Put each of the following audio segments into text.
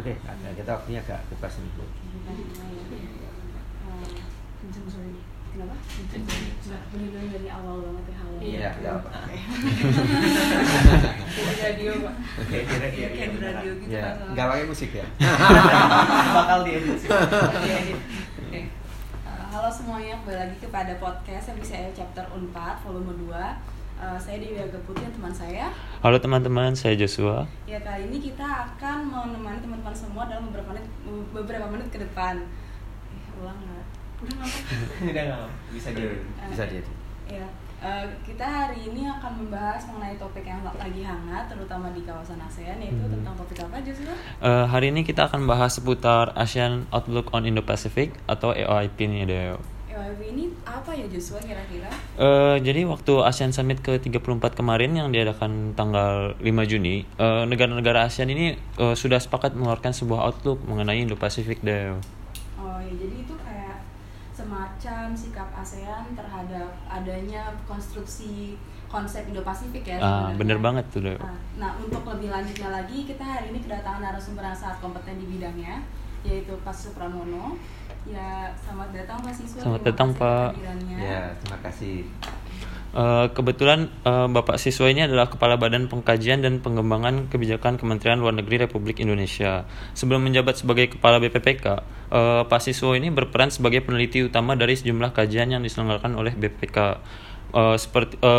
Oke, kita waktunya agak bebas nih, Bu. Kenapa? Bener-bener dari awal banget ya. Iya, gak apa. Kayak radio, Pak. Kayak radio gitu kan. Gak pakai musik ya? Bakal diedit sih. Halo semuanya, kembali lagi kepada podcast MBCI Chapter 4, volume 2. Saya Dewi Aga Putri, teman saya. Halo teman-teman, saya Joshua. Ya, kali ini kita akan menemani teman-teman semua dalam beberapa menit ke depan. Ya, kita hari ini akan membahas mengenai topik yang lagi hangat, terutama di kawasan ASEAN, yaitu tentang topik apa, Joshua? Hari ini kita akan bahas seputar ASEAN Outlook on Indo-Pacific atau AOIP nih, Deo. Ini apa ya Joshua kira-kira? Jadi waktu ASEAN Summit ke-34 kemarin yang diadakan tanggal 5 Juni, negara-negara ASEAN ini sudah sepakat mengeluarkan sebuah outlook mengenai Indo-Pasifik deh. Oh ya, jadi itu kayak semacam sikap ASEAN terhadap adanya konstruksi konsep Indo-Pasifik ya sebenarnya. Bener banget tuh deh. Nah, untuk lebih lanjutnya lagi, kita hari ini kedatangan narasumber yang sangat kompeten di bidangnya, yaitu Pak Siswo Pramono. Ya, selamat datang Pak Siswo. Selamat datang Pak. Ya, terima kasih. Kebetulan Bapak Siswo ini adalah Kepala Badan Pengkajian dan Pengembangan Kebijakan Kementerian Luar Negeri Republik Indonesia. Sebelum menjabat sebagai Kepala BPPK, Pak Siswo ini berperan sebagai peneliti utama dari sejumlah kajian yang diselenggarakan oleh BPPK.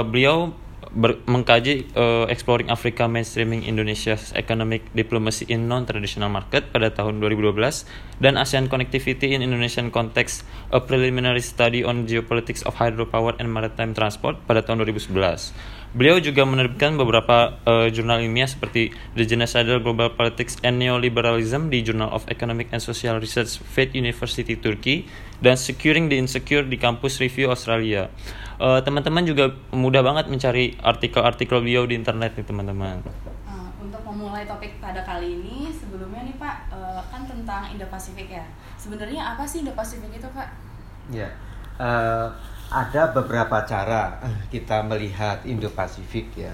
Beliau mengkaji Exploring Africa Mainstreaming Indonesia's Economic Diplomacy in Non-Traditional Market pada tahun 2012 dan ASEAN Connectivity in Indonesian Context, a Preliminary Study on Geopolitics of Hydropower and Maritime Transport pada tahun 2011. Beliau juga menerbitkan beberapa jurnal ilmiah seperti The Genocidal Global Politics and Neoliberalism di Journal of Economic and Social Research, Fed University Turkey, dan Securing the Insecure di Campus Review Australia. Teman-teman juga mudah banget mencari artikel-artikel beliau di internet nih teman-teman. Untuk memulai topik pada kali ini, sebelumnya nih Pak, kan tentang Indo-Pasifik ya. Sebenarnya apa sih Indo-Pasifik itu Pak? Ya, ada beberapa cara kita melihat Indo-Pasifik ya.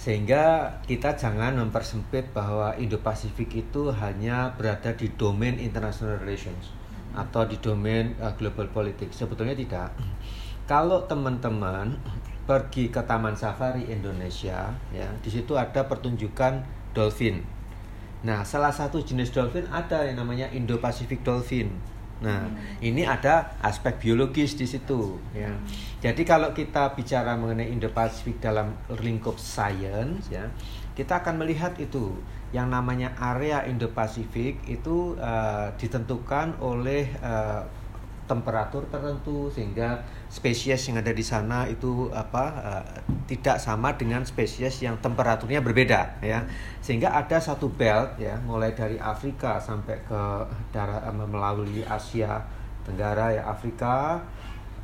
Sehingga kita jangan mempersempit bahwa Indo-Pasifik itu hanya berada di domain international relations atau di domain global politics. Sebetulnya tidak. Kalau teman-teman pergi ke Taman Safari Indonesia, ya, di situ ada pertunjukan dolphin. Nah, salah satu jenis dolphin ada yang namanya Indo-Pacific dolphin. Nah, ini ada aspek biologis di situ. Ya. Jadi kalau kita bicara mengenai Indo-Pacific dalam lingkup sains, ya, kita akan melihat itu. Yang namanya area Indo-Pacific itu ditentukan oleh temperatur tertentu sehingga spesies yang ada di sana itu tidak sama dengan spesies yang temperaturnya berbeda ya, sehingga ada satu belt ya, mulai dari Afrika sampai ke daerah melalui Asia Tenggara ya, Afrika,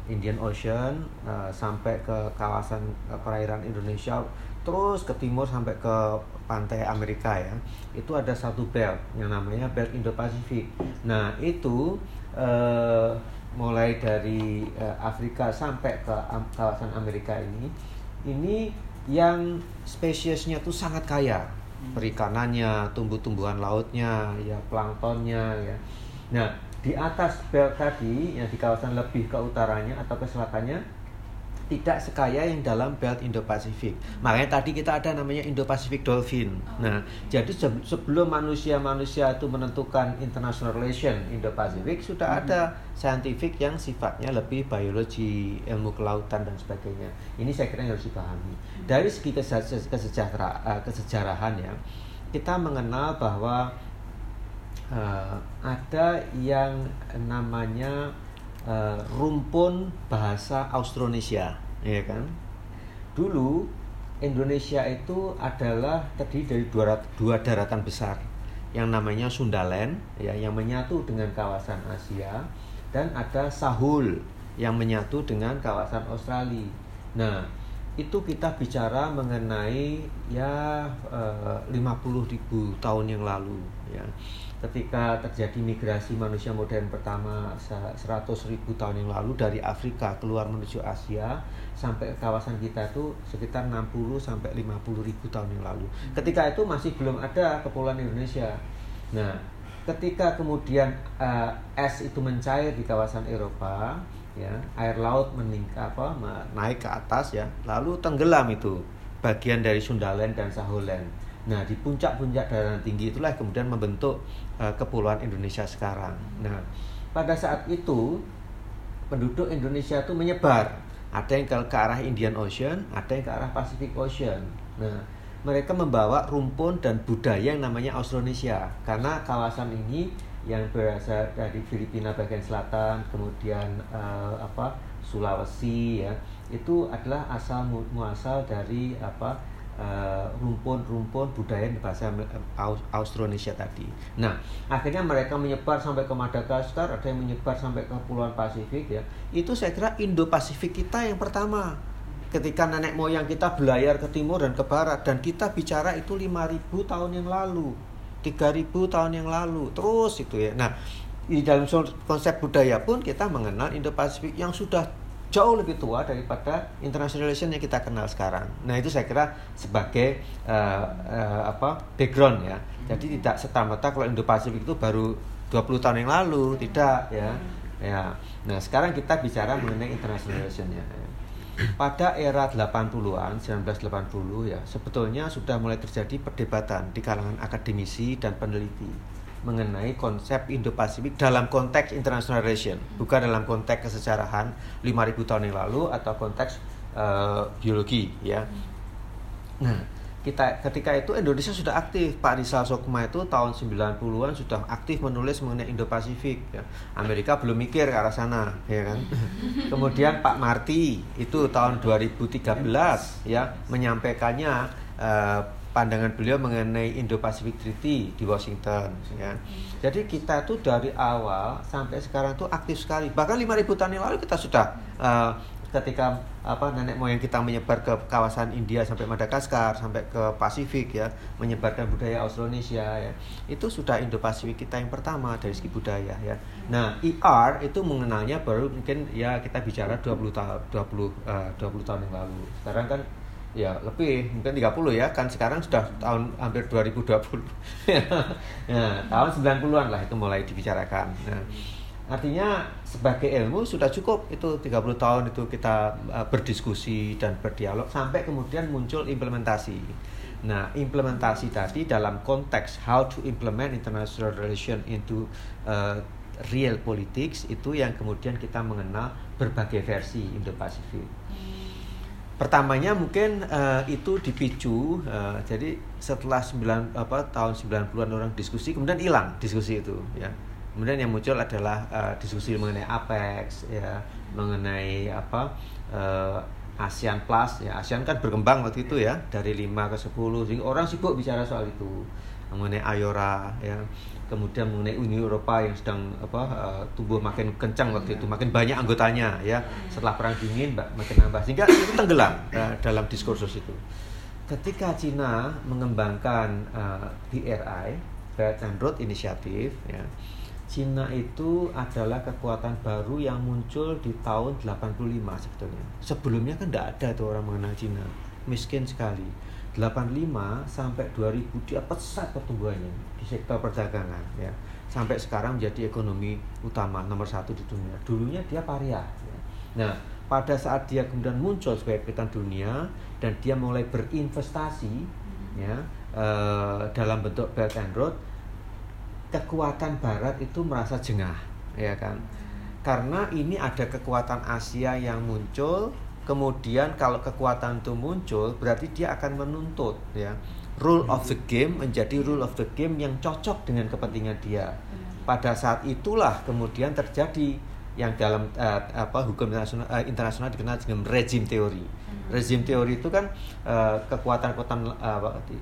Indian Ocean, sampai ke kawasan perairan Indonesia, terus ke timur sampai ke pantai Amerika ya. Itu ada satu belt yang namanya belt Indo-Pasifik. Nah, itu mulai dari Afrika sampai ke kawasan Amerika ini yang spesiesnya tuh sangat kaya, perikanannya, tumbuh-tumbuhan lautnya, ya planktonnya ya. Nah, di atas belt tadi yang di kawasan lebih ke utaranya atau ke selatannya tidak sekaya yang dalam belt Indo-Pasifik. Makanya tadi kita ada namanya Indo-Pacific dolphin. Nah, jadi sebelum manusia itu menentukan international relation Indo-Pasifik, sudah ada scientific yang sifatnya lebih biologi, ilmu kelautan dan sebagainya. Ini saya kira harus dipahami. Dari segi kesejarahan ya, kita mengenal bahwa ada yang namanya rumpun bahasa Austronesia, ya kan? Dulu Indonesia itu adalah terdiri dari dua daratan besar, yang namanya Sundaland, ya, yang menyatu dengan kawasan Asia, dan ada Sahul yang menyatu dengan kawasan Australia. Nah, itu kita bicara mengenai ya 50.000 tahun yang lalu, ya. Ketika terjadi migrasi manusia modern pertama 100.000 tahun yang lalu dari Afrika keluar menuju Asia, sampai kawasan kita itu sekitar 60 sampai 50.000 tahun yang lalu. Ketika itu masih belum ada kepulauan Indonesia. Nah, ketika kemudian es itu mencair di kawasan Eropa, ya, air laut meningkat naik ke atas ya, lalu tenggelam itu bagian dari Sundaland dan Sahuland. Nah, di puncak-puncak dataran tinggi itulah kemudian membentuk kepulauan Indonesia sekarang. Nah, pada saat itu penduduk Indonesia itu menyebar. Ada yang ke arah Indian Ocean, ada yang ke arah Pacific Ocean. Nah, mereka membawa rumpun dan budaya yang namanya Austronesia. Karena kawasan ini yang berasal dari Filipina bagian selatan, kemudian Sulawesi ya, itu adalah asal muasal dari rumpun-rumpun budaya di bahasa Austronesia tadi. Nah, akhirnya mereka menyebar sampai ke Madagaskar, ada yang menyebar sampai ke Kepulauan Pasifik ya. Itu saya kira Indo-Pasifik kita yang pertama. Ketika nenek moyang kita belayar ke timur dan ke barat, dan kita bicara itu 5.000 tahun yang lalu, 3.000 tahun yang lalu, terus itu ya. Nah, di dalam konsep budaya pun kita mengenal Indo-Pasifik yang sudah jauh lebih tua daripada international relation yang kita kenal sekarang. Nah, itu saya kira sebagai background ya. Jadi tidak serta-merta kalau Indo-Pasifik itu baru 20 tahun yang lalu, tidak ya. Ya. Nah, sekarang kita bicara mengenai international relation ya. Pada era 80-an, 1980 ya, sebetulnya sudah mulai terjadi perdebatan di kalangan akademisi dan peneliti mengenai konsep Indo-Pasifik dalam konteks international relation, bukan dalam konteks kesejarahan 5.000 tahun yang lalu atau konteks biologi ya. Nah, ketika itu Indonesia sudah aktif. Pak Rizal Sokma itu tahun 90-an sudah aktif menulis mengenai Indo-Pasifik ya. Amerika belum mikir ke arah sana ya kan. Kemudian Pak Marty itu tahun 2013 ya menyampaikannya pandangan beliau mengenai Indo-Pacific Treaty di Washington ya. Jadi kita tuh dari awal sampai sekarang tuh aktif sekali. Bahkan 5.000 tahun yang lalu kita sudah ketika nenek moyang kita menyebar ke kawasan India sampai Madagaskar, sampai ke Pasifik ya, menyebarkan budaya Austronesia ya. Itu sudah Indo-Pasifik kita yang pertama dari segi budaya ya. Nah, ER itu mengenalnya baru mungkin ya kita bicara 20 tahun yang lalu. Sekarang kan ya lebih, mungkin 30 ya, kan sekarang sudah tahun hampir 2020. Nah, tahun 90-an lah itu mulai dibicarakan. Nah, artinya sebagai ilmu sudah cukup itu 30 tahun itu kita berdiskusi dan berdialog sampai kemudian muncul implementasi. Nah, implementasi tadi dalam konteks how to implement international relation into real politics itu yang kemudian kita mengenal berbagai versi Indo-Pasifik. Pertamanya mungkin itu dipicu, jadi setelah tahun 90-an orang diskusi, kemudian hilang diskusi itu ya. Kemudian yang muncul adalah diskusi mengenai APEX ya, mengenai ASEAN Plus ya. ASEAN kan berkembang waktu itu ya, dari 5 ke 10. Jadi orang sibuk bicara soal itu. Mengenai IORA ya. Kemudian mengenai Uni Eropa yang sedang tumbuh makin kencang waktu itu, makin banyak anggotanya ya. Setelah perang dingin makin nambah. Sehingga itu tenggelam dalam diskursus itu. Ketika Cina mengembangkan BRI, Belt and Road Initiative ya. Cina itu adalah kekuatan baru yang muncul di tahun 85 sebetulnya. Sebelumnya kan tidak ada tuh orang mengenal Cina, miskin sekali. 85 sampai 2000 dia pesat pertumbuhannya di sektor perdagangan ya. Sampai sekarang menjadi ekonomi utama nomor 1 di dunia. Dulunya dia paria ya. Nah, pada saat dia kemudian muncul sebagai kekuatan dunia dan dia mulai berinvestasi ya, dalam bentuk Belt and Road, kekuatan barat itu merasa jengah ya kan, karena ini ada kekuatan Asia yang muncul. Kemudian kalau kekuatan itu muncul berarti dia akan menuntut ya rule of the game, menjadi rule of the game yang cocok dengan kepentingan dia. Pada saat itulah kemudian terjadi yang dalam hukum internasional dikenal dengan rezim teori. Rezim teori itu kan kekuatan-kekuatan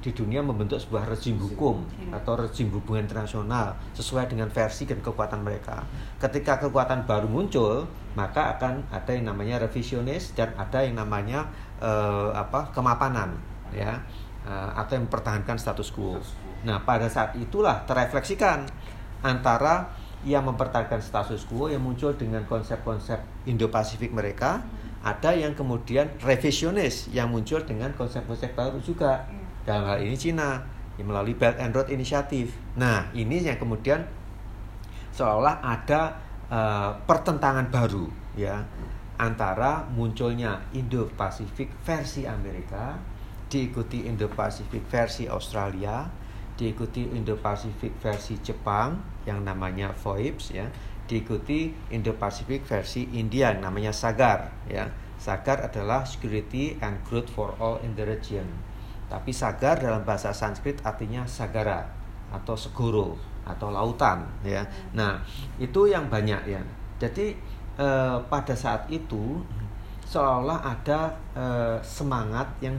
di dunia membentuk sebuah rezim hukum atau rezim hubungan internasional sesuai dengan versi dan kekuatan mereka. Ketika kekuatan baru muncul, maka akan ada yang namanya revisionis dan ada yang namanya kemapanan ya, atau yang mempertahankan status quo. Nah, pada saat itulah terefleksikan antara yang mempertahankan status quo yang muncul dengan konsep-konsep Indo-Pasifik mereka, ada yang kemudian revisionis yang muncul dengan konsep-konsep baru juga. Dalam hal ini Cina. ya, melalui Belt and Road Initiative. Nah, ini yang kemudian seolah ada pertentangan baru ya antara munculnya Indo-Pasifik versi Amerika, diikuti Indo-Pasifik versi Australia, diikuti Indo-Pasifik versi Jepang yang namanya VOIPS ya, diikuti Indo-Pasifik versi India yang namanya Sagar ya. Sagar adalah security and growth for all in the region. Tapi Sagar dalam bahasa Sanskrit artinya sagara atau segoro atau lautan ya. Nah, itu yang banyak ya. Jadi pada saat itu seolah ada semangat yang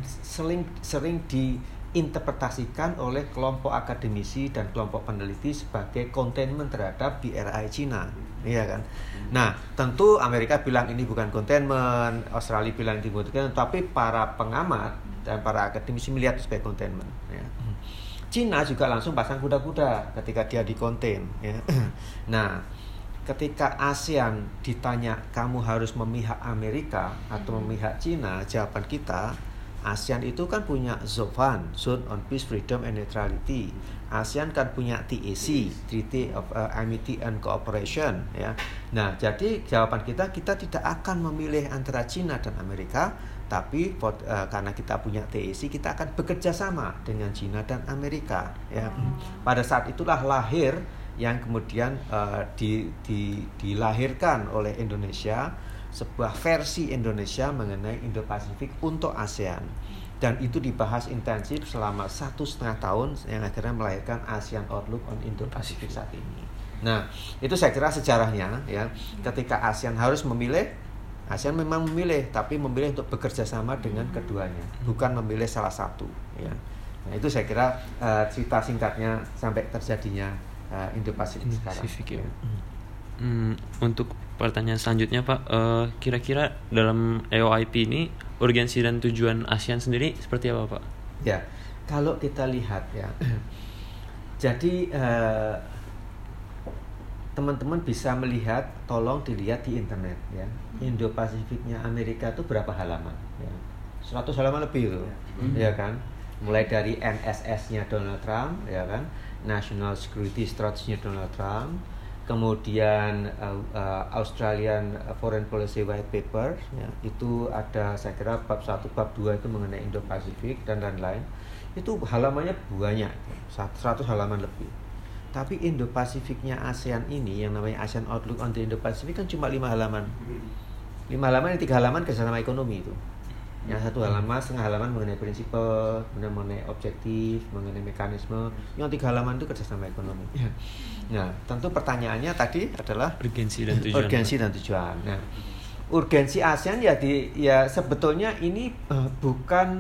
sering diinterpretasikan oleh kelompok akademisi dan kelompok peneliti sebagai containment terhadap BRI Cina. Iya kan? Nah, tentu Amerika bilang ini bukan containment, Australia bilang ini bukan containment, tapi para pengamat dan para akademisi melihat sebagai containment. Ya. Cina juga langsung pasang kuda-kuda ketika dia dikontain. Ya. Nah, ketika ASEAN ditanya kamu harus memihak Amerika atau memihak Cina, jawaban kita, ASEAN itu kan punya ZOFAN, Zone on Peace, Freedom and Neutrality. ASEAN kan punya TAC, Treaty of Amity and Cooperation ya. Nah, jadi jawaban kita tidak akan memilih antara Cina dan Amerika, tapi karena kita punya TAC, kita akan bekerja sama dengan Cina dan Amerika ya. Pada saat itulah lahir yang kemudian dilahirkan oleh Indonesia sebuah versi Indonesia mengenai Indo-Pasifik untuk ASEAN, dan itu dibahas intensif selama 1,5 tahun yang akhirnya melahirkan ASEAN Outlook on Indo-Pacific saat ini. Nah, itu saya kira sejarahnya ya. Ketika ASEAN harus memilih, ASEAN memang memilih, tapi memilih untuk bekerja sama dengan keduanya, bukan memilih salah satu ya. Nah, itu saya kira cerita singkatnya sampai terjadinya Indo-Pasifik sekarang. Ya. Untuk pertanyaan selanjutnya Pak, kira-kira dalam AOIP ini urgensi dan tujuan ASEAN sendiri seperti apa Pak? Ya, kalau kita lihat ya, jadi teman-teman bisa melihat, tolong dilihat di internet ya, Indo-Pasifiknya Amerika itu berapa halaman? Ya, 100 halaman lebih itu, ya kan? Mulai dari NSS-nya Donald Trump, ya kan? National Security Strategy-nya Donald Trump. Kemudian Australian Foreign Policy White Paper ya, itu ada saya kira bab 1, bab 2 itu mengenai Indo-Pasifik dan lain-lain. Itu halamannya banyak, 100 halaman lebih. Tapi Indo-Pasifiknya ASEAN ini yang namanya ASEAN Outlook on the Indo-Pacific kan cuma 5 halaman. 5 halaman, 3 halaman kerjasama ekonomi itu. Yang 1 halaman, setengah halaman mengenai prinsipal, mengenai objektif, mengenai mekanisme. Yang 3 halaman itu kerjasama ekonomi. Nah, tentu pertanyaannya tadi adalah urgensi dan tujuan. Urgensi dan tujuan. Nah, urgensi ASEAN ya sebetulnya ini bukan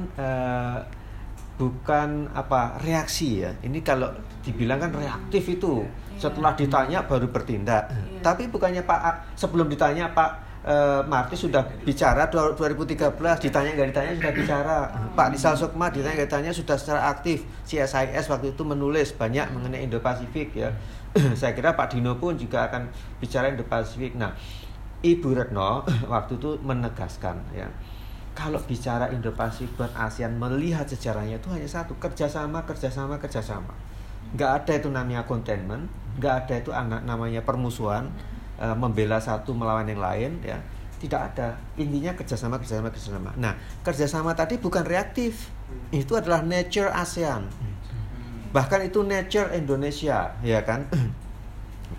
apa reaksi ya. Ini kalau dibilang kan reaktif itu setelah ditanya baru bertindak. Tapi bukannya Pak sebelum ditanya Pak Marty sudah bicara 2013, ditanya nggak ditanya sudah bicara. Pak Rizal Sokma ditanya nggak ditanya sudah secara aktif. CSIS waktu itu menulis banyak mengenai Indo-Pasifik ya. Saya kira Pak Dino pun juga akan bicara Indo-Pasifik. Nah, Ibu Retno waktu itu menegaskan ya, kalau bicara Indo-Pasifik dan ASEAN melihat sejarahnya itu hanya satu, kerjasama. Nggak ada itu namanya containment, nggak ada itu namanya permusuhan. Membela satu melawan yang lain ya, tidak ada. Intinya kerjasama. Nah, kerjasama tadi bukan reaktif, itu adalah nature ASEAN, bahkan itu nature Indonesia ya kan.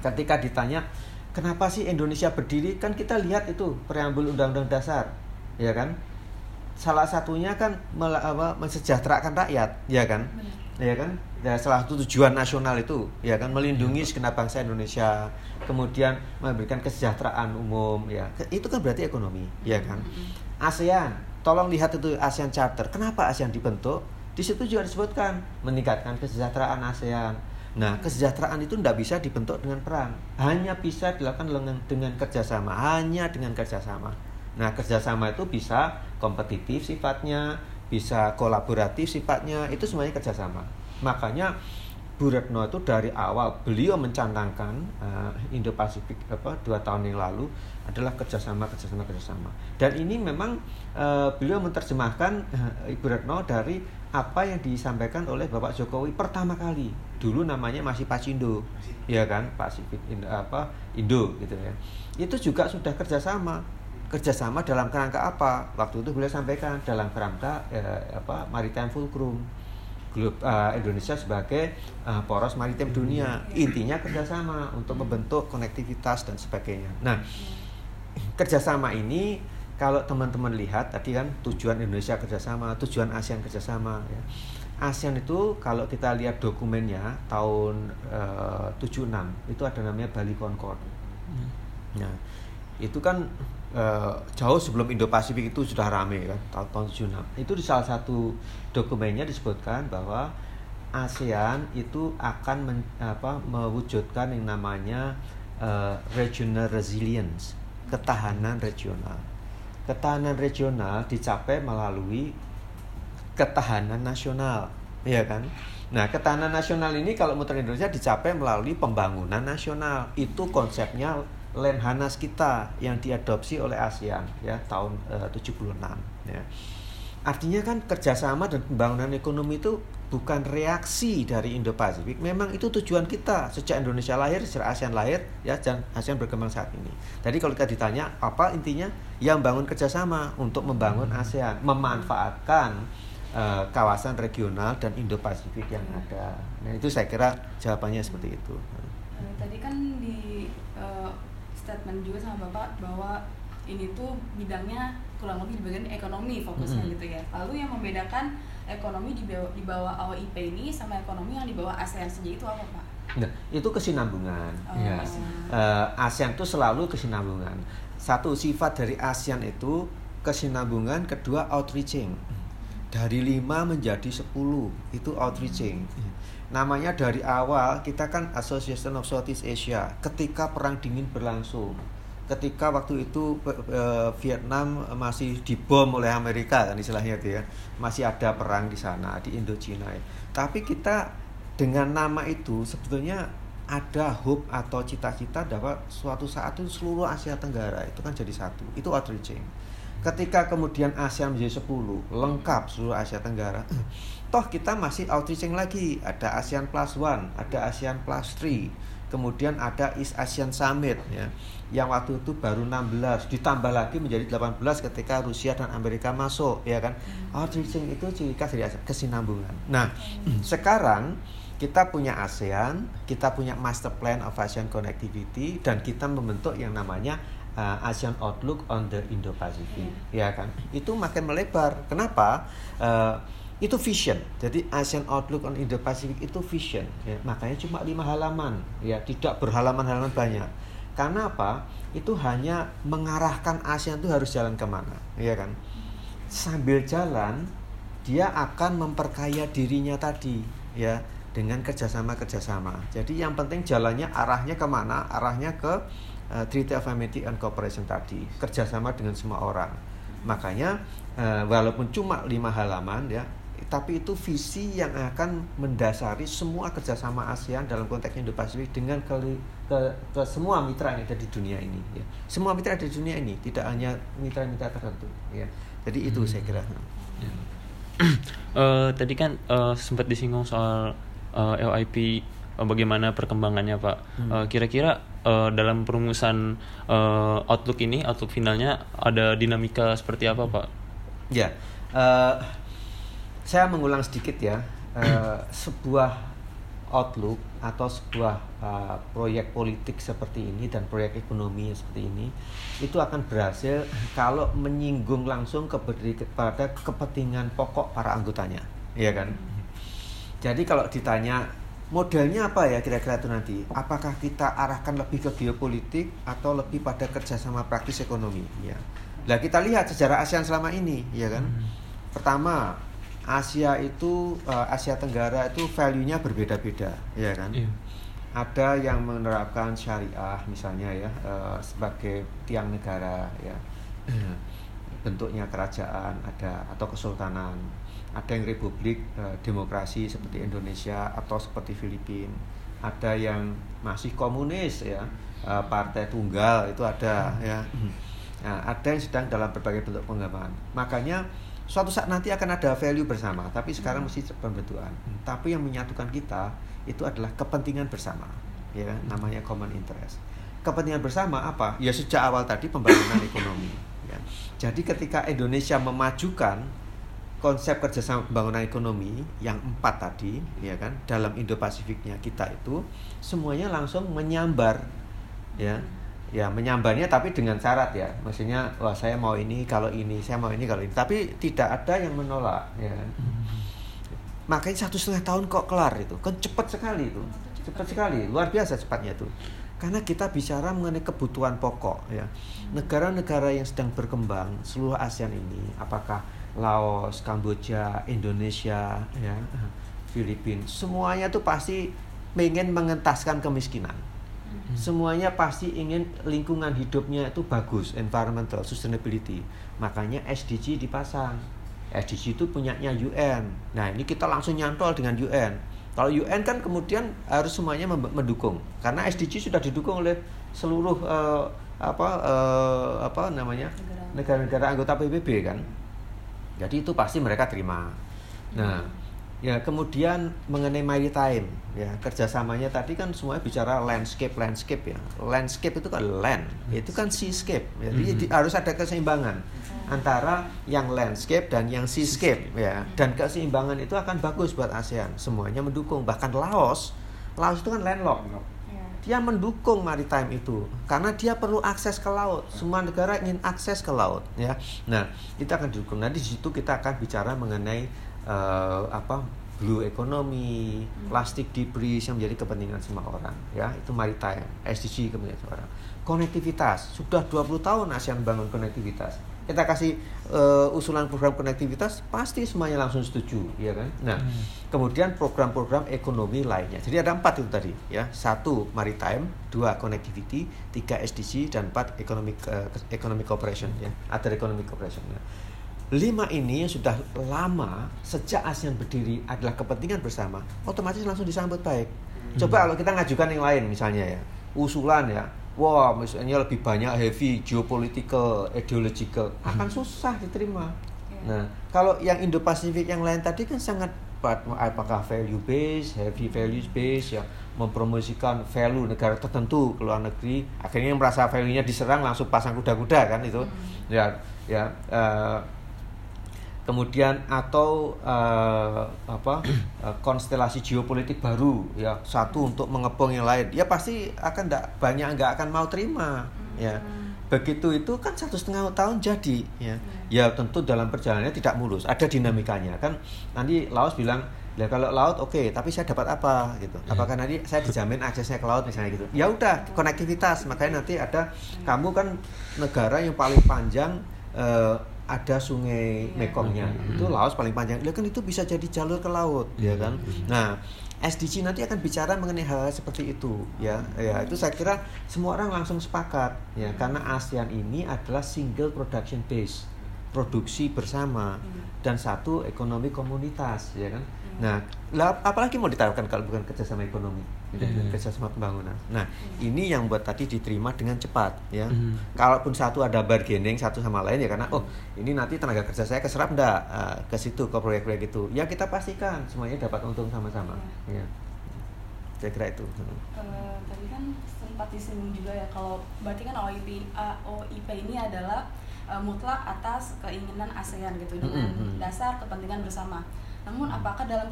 Ketika ditanya kenapa sih Indonesia berdiri, kan kita lihat itu preambul Undang-Undang Dasar ya kan, salah satunya kan mensejahterakan rakyat ya kan. Ya kan, ya, salah satu tujuan nasional itu, ya kan, melindungi segenap bangsa Indonesia, kemudian memberikan kesejahteraan umum, ya, itu kan berarti ekonomi, ya kan. ASEAN, tolong lihat itu ASEAN Charter. Kenapa ASEAN dibentuk? Di situ juga disebutkan meningkatkan kesejahteraan ASEAN. Nah, kesejahteraan itu tidak bisa dibentuk dengan perang, hanya bisa dilakukan dengan kerjasama, Nah, kerjasama itu bisa kompetitif sifatnya, bisa kolaboratif sifatnya, itu semuanya kerjasama. Makanya Bu Retno itu dari awal beliau mencanangkan Indo-Pasifik 2 tahun yang lalu adalah kerjasama. Dan ini memang beliau menerjemahkan Ibu Retno dari apa yang disampaikan oleh Bapak Jokowi pertama kali. Dulu namanya masih Pasindo, ya kan, Pasifik Indo gitu ya. Itu juga sudah kerjasama dalam kerangka apa? Waktu itu beliau sampaikan dalam kerangka maritime fulcrum, Indonesia sebagai poros maritim dunia. Intinya kerjasama untuk membentuk konektivitas dan sebagainya. Nah, kerjasama ini kalau teman-teman lihat tadi kan tujuan Indonesia kerjasama, tujuan ASEAN kerjasama. Ya. ASEAN itu kalau kita lihat dokumennya tahun 76 itu ada namanya Bali Concord. Nah, itu kan jauh sebelum Indo-Pasifik itu sudah rame kan tahun 76. Itu di salah satu dokumennya disebutkan bahwa ASEAN itu akan mewujudkan yang namanya regional resilience, ketahanan regional. Ketahanan regional dicapai melalui ketahanan nasional, ya kan? Nah, ketahanan nasional ini kalau muter Indonesia dicapai melalui pembangunan nasional. Itu konsepnya Lemhanas kita yang diadopsi oleh ASEAN ya tahun 76 ya. Artinya kan kerjasama dan pembangunan ekonomi itu bukan reaksi dari Indo-Pasifik, memang itu tujuan kita sejak Indonesia lahir, sejak ASEAN lahir ya, dan ASEAN berkembang saat ini. Tadi kalau kita ditanya apa intinya, yang bangun kerjasama untuk membangun ASEAN, memanfaatkan kawasan regional dan Indo-Pasifik yang ada. Nah, itu saya kira jawabannya seperti itu. Tadi kan di statement juga sama Bapak bahwa ini tuh bidangnya kurang lebih di bagian ekonomi fokusnya gitu ya. Lalu yang membedakan ekonomi di bawah AOIP ini sama ekonomi yang di bawah ASEAN sendiri itu apa Pak? Nah, itu kesinambungan. Oh. Ya. ASEAN itu selalu kesinambungan. Satu sifat dari ASEAN itu kesinambungan, kedua outreaching. Dari 5 menjadi 10 itu outreaching. Namanya dari awal kita kan Association of Southeast Asia. Ketika Perang Dingin berlangsung, ketika waktu itu Vietnam masih dibom oleh Amerika kan istilahnya itu ya, masih ada perang di sana di Indochina. Tapi kita dengan nama itu sebetulnya ada hope atau cita-cita dapat suatu saat itu seluruh Asia Tenggara itu kan jadi satu. Itu outreaching. Ketika kemudian ASEAN menjadi 10, lengkap seluruh Asia Tenggara, toh kita masih outreaching lagi. Ada ASEAN Plus 1, ada ASEAN Plus 3, kemudian ada East ASEAN Summit ya, yang waktu itu baru 16, ditambah lagi menjadi 18 ketika Rusia dan Amerika masuk ya kan. Outreaching itu ciri khas dari ASEAN, kesinambungan. Nah, sekarang kita punya ASEAN, kita punya Master Plan of ASEAN Connectivity, dan kita membentuk yang namanya ASEAN Outlook on the Indo-Pacific, ya kan? Itu makin melebar. Kenapa? Itu vision. Jadi ASEAN Outlook on Indo-Pacific itu vision. Ya. Makanya cuma 5 halaman, ya, tidak berhalaman-halaman banyak. Karena apa? Itu hanya mengarahkan ASEAN itu harus jalan kemana, ya kan? Sambil jalan, dia akan memperkaya dirinya tadi, ya, dengan kerjasama. Jadi yang penting jalannya arahnya kemana? Arahnya ke Treaty of Amity and Cooperation tadi, kerjasama dengan semua orang. Makanya walaupun cuma 5 halaman ya, tapi itu visi yang akan mendasari semua kerjasama ASEAN dalam konteks Indo-Pasifik dengan ke semua mitra yang ada di dunia ini ya. Semua mitra ada di dunia ini, tidak hanya mitra-mitra tertentu ya. Jadi itu saya kira. Tadi kan sempat disinggung soal LIP, bagaimana perkembangannya Pak. Kira-kira dalam perumusan outlook ini, outlook finalnya ada dinamika seperti apa Pak? Ya, saya mengulang sedikit ya, sebuah outlook atau sebuah proyek politik seperti ini dan proyek ekonomi seperti ini itu akan berhasil kalau menyinggung langsung kepada kepentingan pokok para anggotanya, ya kan? Jadi kalau ditanya modelnya apa ya kira-kira itu nanti? Apakah kita arahkan lebih ke geopolitik atau lebih pada kerjasama praktis ekonomi? Ya. Nah, kita lihat sejarah ASEAN selama ini, ya kan? Pertama, Asia Tenggara itu value-nya berbeda-beda, ya kan? Yeah. Ada yang menerapkan syariah misalnya ya, sebagai tiang negara, ya. Bentuknya kerajaan ada atau kesultanan. Ada yang republik, demokrasi seperti Indonesia atau seperti Filipina. Ada yang masih komunis ya, partai tunggal itu ada ya. Nah, ada yang sedang dalam berbagai bentuk pengembangan. Makanya suatu saat nanti akan ada value bersama, tapi sekarang mesti pembentukan. Tapi yang menyatukan kita itu adalah kepentingan bersama, ya kan? Namanya common interest. Kepentingan bersama apa? Ya sejak awal tadi pembangunan ekonomi. Ya. Jadi ketika Indonesia memajukan konsep kerjasama pembangunan ekonomi yang 4 tadi, ya kan? Dalam Indo-Pasifiknya kita itu semuanya langsung menyambar, ya. Ya menyambarnya tapi dengan syarat ya, maksudnya wah saya mau ini kalau ini, saya mau ini kalau ini, tapi tidak ada yang menolak ya. Makanya 1,5 tahun kok kelar itu, kan cepat sekali itu, cepat sekali, luar biasa cepatnya itu, karena kita bicara mengenai kebutuhan pokok ya. Negara-negara yang sedang berkembang seluruh ASEAN ini, apakah Laos, Kamboja, Indonesia, ya, Filipina, semuanya tuh pasti pengen mengentaskan kemiskinan. Semuanya pasti ingin lingkungan hidupnya itu bagus, environmental, sustainability. Makanya SDG dipasang. SDG itu punyanya UN. Nah ini kita langsung nyantol dengan UN. Kalau UN kan kemudian harus semuanya mendukung, karena SDG sudah didukung oleh seluruh negara-negara anggota PBB kan. Jadi itu pasti mereka terima. Nah ya, kemudian mengenai maritime ya, kerjasamanya tadi kan semuanya bicara landscape ya. Landscape itu kan land, itu kan seascape. Jadi harus ada keseimbangan antara yang landscape dan yang seascape ya. Dan keseimbangan itu akan bagus buat ASEAN. Semuanya mendukung, bahkan Laos itu kan landlocked. Dia mendukung maritime itu karena dia perlu akses ke laut. Semua negara ingin akses ke laut ya. Nah, kita akan dukung. Nanti di situ kita akan bicara mengenai blue economy, plastik debris yang menjadi kepentingan semua orang ya, itu maritime, SDG kepentingan semua orang. Konektivitas, sudah 20 tahun ASEAN bangun konektivitas. Kita kasih usulan program konektivitas, pasti semuanya langsung setuju, ya kan? Nah, kemudian program-program ekonomi lainnya. Jadi ada 4 itu tadi ya. 1 maritime, 2 connectivity, 3 SDG dan 4 economic cooperation ya, other economic cooperation. Ya. 5 ini yang sudah lama sejak ASEAN berdiri adalah kepentingan bersama, otomatis langsung disambut baik. Coba kalau kita ngajukan yang lain misalnya ya, usulan ya, wah misalnya lebih banyak heavy geopolitical, ideological, akan susah diterima. Nah, kalau yang Indo-Pasifik yang lain tadi kan sangat apakah value based, heavy values based ya, mempromosikan value negara tertentu ke luar negeri, akhirnya yang merasa value-nya diserang langsung pasang kuda-kuda kan itu. Kemudian atau konstelasi geopolitik baru ya, satu untuk mengepung yang lain, ya pasti akan nggak akan mau terima ya. Begitu itu kan 1,5 tahun jadi ya. Ya tentu dalam perjalanannya tidak mulus, ada dinamikanya kan. Nanti Laos bilang, "Lah kalau laut oke, tapi saya dapat apa?" gitu. Apakah nanti saya dijamin aksesnya ke laut misalnya gitu. Ya udah, konektivitas. Makanya nanti ada, kamu kan negara yang paling panjang ada sungai Mekongnya, itu Laos paling panjang, ya kan, itu bisa jadi jalur ke laut ya kan. Nah SDG nanti akan bicara mengenai hal seperti itu ya. Ya itu saya kira semua orang langsung sepakat ya, karena ASEAN ini adalah single production base, produksi bersama, dan satu ekonomi komunitas ya kan. Nah apalagi mau ditawarkan kalau bukan kerjasama ekonomi, kerjasama pembangunan. Nah ini yang buat tadi diterima dengan cepat ya. Kalaupun satu ada bargaining satu sama lain ya, karena ini nanti tenaga kerja saya keserap nggak ke situ, ke proyek-proyek itu ya, kita pastikan semuanya dapat untung sama-sama ya. Saya kira itu. Tadi kan sempat disinggung juga ya, kalau berarti kan AOIP ini adalah mutlak atas keinginan ASEAN gitu, dengan dasar kepentingan bersama. Namun apakah dalam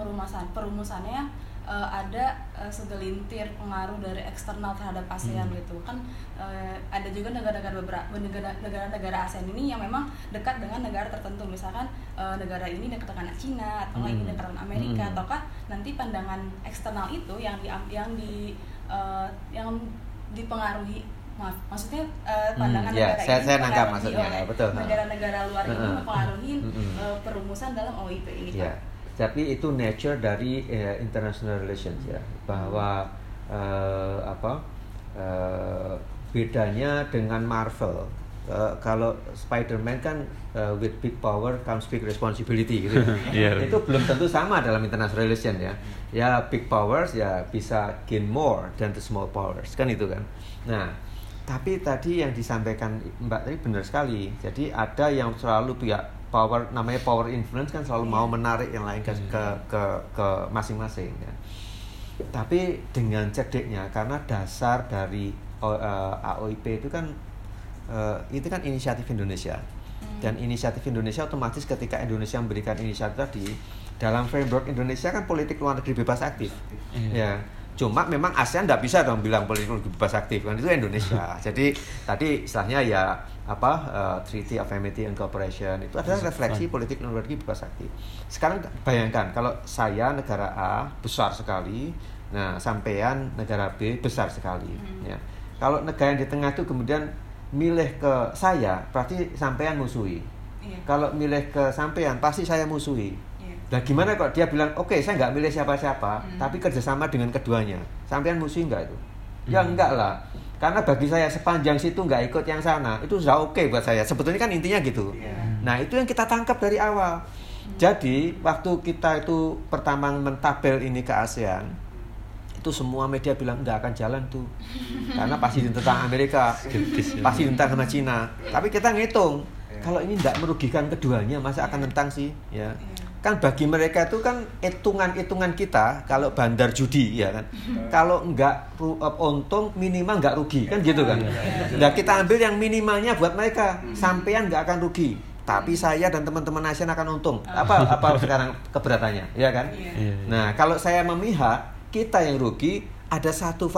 perumusannya ada segelintir pengaruh dari eksternal terhadap ASEAN gitu kan? Ada juga negara-negara ASEAN ini yang memang dekat dengan negara tertentu, misalkan negara ini dekat dengan Cina atau ini dekat dengan Amerika, ataukah nanti pandangan eksternal itu yang dipengaruhi, maksudnya pandangan negara saya nangkap maksudnya betul. Negara-negara luar ini mempengaruhi perumusan dalam OIP ini kan? Tapi itu nature dari international relations ya, bahwa bedanya dengan Marvel, kalau Spider-Man kan with big power comes big responsibility gitu. Itu belum tentu sama dalam international relations ya. Ya big powers ya bisa gain more than the small powers kan itu kan. Nah tapi tadi yang disampaikan Mbak tadi benar sekali. Jadi ada yang selalu pihak power, namanya power influence kan selalu mau menarik yang lain ke masing-masing kan. Tapi dengan cerdiknya, karena dasar dari AOIP itu kan inisiatif Indonesia. Dan inisiatif Indonesia otomatis ketika Indonesia memberikan inisiatif tadi dalam framework Indonesia kan politik luar negeri bebas aktif. Ya. Cuma memang ASEAN nggak bisa dong bilang politik bebas aktif kan, itu Indonesia. Jadi tadi istilahnya ya apa Treaty of Amity and Cooperation itu adalah refleksi politik luar negeri bebas aktif. Sekarang bayangkan kalau saya negara A besar sekali, nah sampean negara B besar sekali. Ya. Kalau negara yang di tengah itu kemudian milih ke saya, pasti sampean musuhi. Kalau milih ke sampean pasti saya musuhi. Nah gimana kok dia bilang, oke, saya nggak milih siapa-siapa, tapi kerjasama dengan keduanya. Sampean musuh nggak itu? Ya enggak lah. Karena bagi saya sepanjang situ nggak ikut yang sana, itu sudah oke buat saya. Sebetulnya kan intinya gitu. Nah itu yang kita tangkap dari awal. Jadi waktu kita itu pertama mentabel ini ke ASEAN, itu semua media bilang nggak akan jalan tuh, karena pasti tentang Amerika, pasti tentang sama Cina. Tapi kita ngitung, kalau ini nggak merugikan keduanya, masa akan tentang sih? Ya. Kan bagi mereka itu kan hitungan-hitungan kita kalau bandar judi ya kan, kalau nggak untung minimal nggak rugi kan gitu kan. Nah kita ambil yang minimalnya buat mereka, sampean nggak akan rugi tapi saya dan teman-teman ASEAN akan untung. Apa sekarang keberatannya ya kan. Nah kalau saya memihak, kita yang rugi, ada satu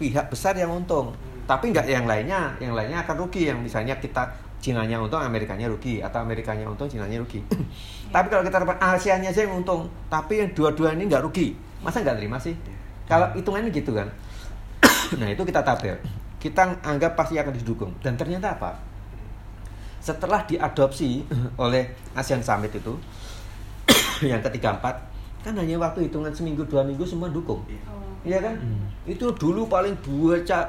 pihak besar yang untung tapi nggak yang lainnya akan rugi. Yang misalnya kita Cinanya untung, Amerikanya rugi, atau Amerikanya untung, Cinanya rugi. Tapi kalau kita dapat ASEAN-nya aja yang untung, tapi yang dua-dua ini nggak rugi, masa nggak terima sih? Kalau hitungannya gitu kan. Nah itu kita tabel, kita anggap pasti akan didukung. Dan ternyata apa? Setelah diadopsi oleh ASEAN Summit itu, yang ke-34, kan hanya waktu hitungan seminggu, 2 minggu semua dukung. Iya kan? Itu dulu paling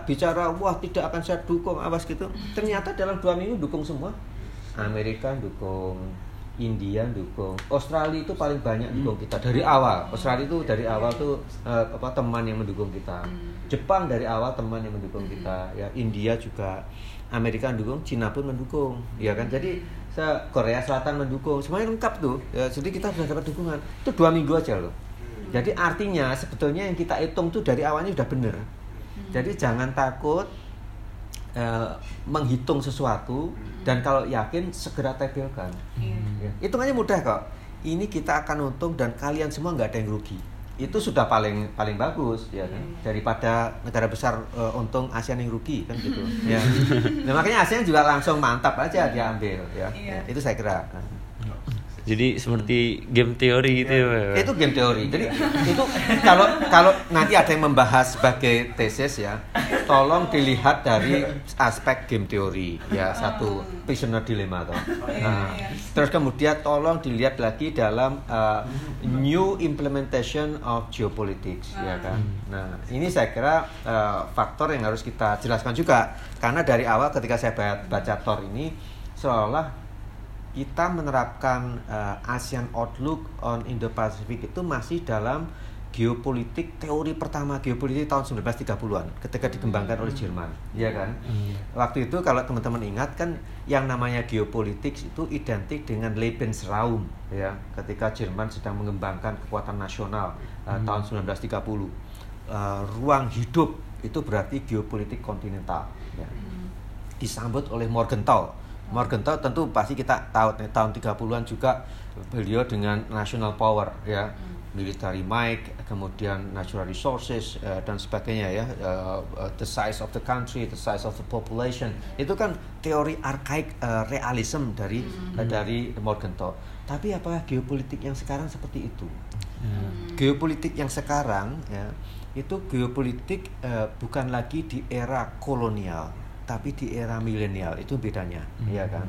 bicara, wah tidak akan saya dukung, awas gitu. Ternyata dalam 2 minggu dukung semua. Amerika dukung, India dukung, Australia itu paling banyak dukung kita dari awal. Australia itu dari awal tuh teman yang mendukung kita. Jepang dari awal teman yang mendukung kita. Ya, India juga, Amerika mendukung, Cina pun mendukung. Iya kan? Jadi Korea Selatan mendukung, semuanya lengkap tuh. Ya, jadi kita sudah dapat dukungan. Itu 2 minggu aja loh. Jadi artinya sebetulnya yang kita hitung tuh dari awalnya sudah benar. Jadi jangan takut menghitung sesuatu, dan kalau yakin segera tabelkan. Hitungannya mudah kok. Ini kita akan untung dan kalian semua nggak ada yang rugi. Itu sudah paling bagus ya kan? Daripada negara besar untung, ASEAN yang rugi kan gitu. Ya. Nah, makanya ASEAN juga langsung mantap aja dia ambil ya. Itu saya kira. Jadi seperti game teori gitu ya. Itu game teori. Jadi itu kalau nanti ada yang membahas sebagai tesis ya, tolong dilihat dari aspek game teori ya, satu prisoner dilemma toh. Nah, terus kemudian tolong dilihat lagi dalam new implementation of geopolitics ya kan. Nah, ini saya kira faktor yang harus kita jelaskan juga, karena dari awal ketika saya baca TOR ini seolah kita menerapkan ASEAN Outlook on Indo-Pacific itu masih dalam geopolitik, teori pertama geopolitik tahun 1930-an ketika dikembangkan oleh Jerman, ya kan? Waktu itu kalau teman-teman ingat kan yang namanya geopolitik itu identik dengan Lebensraum ya, ketika Jerman sedang mengembangkan kekuatan nasional tahun 1930. Ruang hidup itu berarti geopolitik kontinental ya. Disambut oleh Morgenthau tentu pasti kita tahu tahun 30-an juga beliau dengan national power ya, military might, kemudian natural resources dan sebagainya ya, the size of the country, the size of the population. Itu kan teori arkaik realism dari Morgenthau. Tapi apa geopolitik yang sekarang seperti itu? Geopolitik yang sekarang ya, itu geopolitik bukan lagi di era kolonial, tapi di era milenial. Itu bedanya ya kan.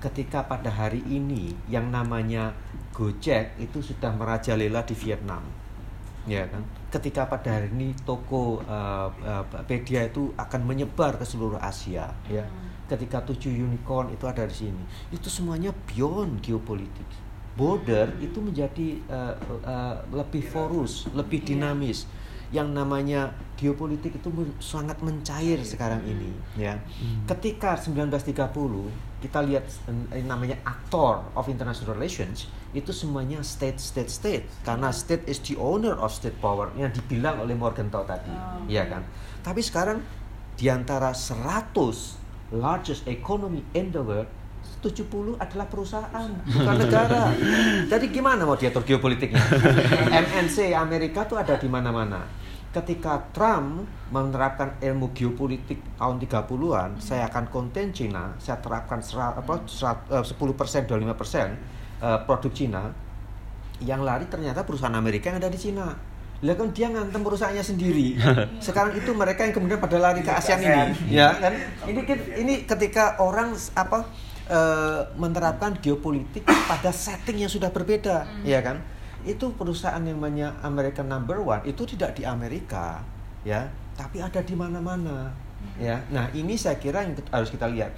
Ketika pada hari ini yang namanya Gojek itu sudah merajalela di Vietnam ya kan. Ketika pada hari ini Tokopedia itu akan menyebar ke seluruh Asia ya. Ketika 7 unicorn itu ada di sini. Itu semuanya beyond geopolitik. Border itu menjadi lebih porous, lebih dinamis. yang namanya geopolitik itu sangat mencair sekarang ini, ya. Ketika 1930 kita lihat namanya actor of international relations itu semuanya state, karena state is the owner of state power yang dibilang oleh Morgenthau tadi, ya kan. Tapi sekarang diantara 100 largest economy in the world 70 adalah perusahaan, bukan negara. Jadi gimana mau diatur geopolitiknya? MNC Amerika tuh ada di mana-mana. Ketika Trump menerapkan ilmu geopolitik tahun 30-an, saya akan konten Cina, saya terapkan 10% dan 5% produk Cina, yang lari ternyata perusahaan Amerika yang ada di Cina. Lah kan dia ngantem perusahaannya sendiri. Sekarang itu mereka yang kemudian pada lari ke ASEAN ini, ya kan? Ini ketika orang menerapkan geopolitik pada setting yang sudah berbeda, ya kan? Itu perusahaan yang namanya American No. 1 itu tidak di Amerika, ya, tapi ada di mana-mana, ya. Nah, ini saya kira yang harus kita lihat.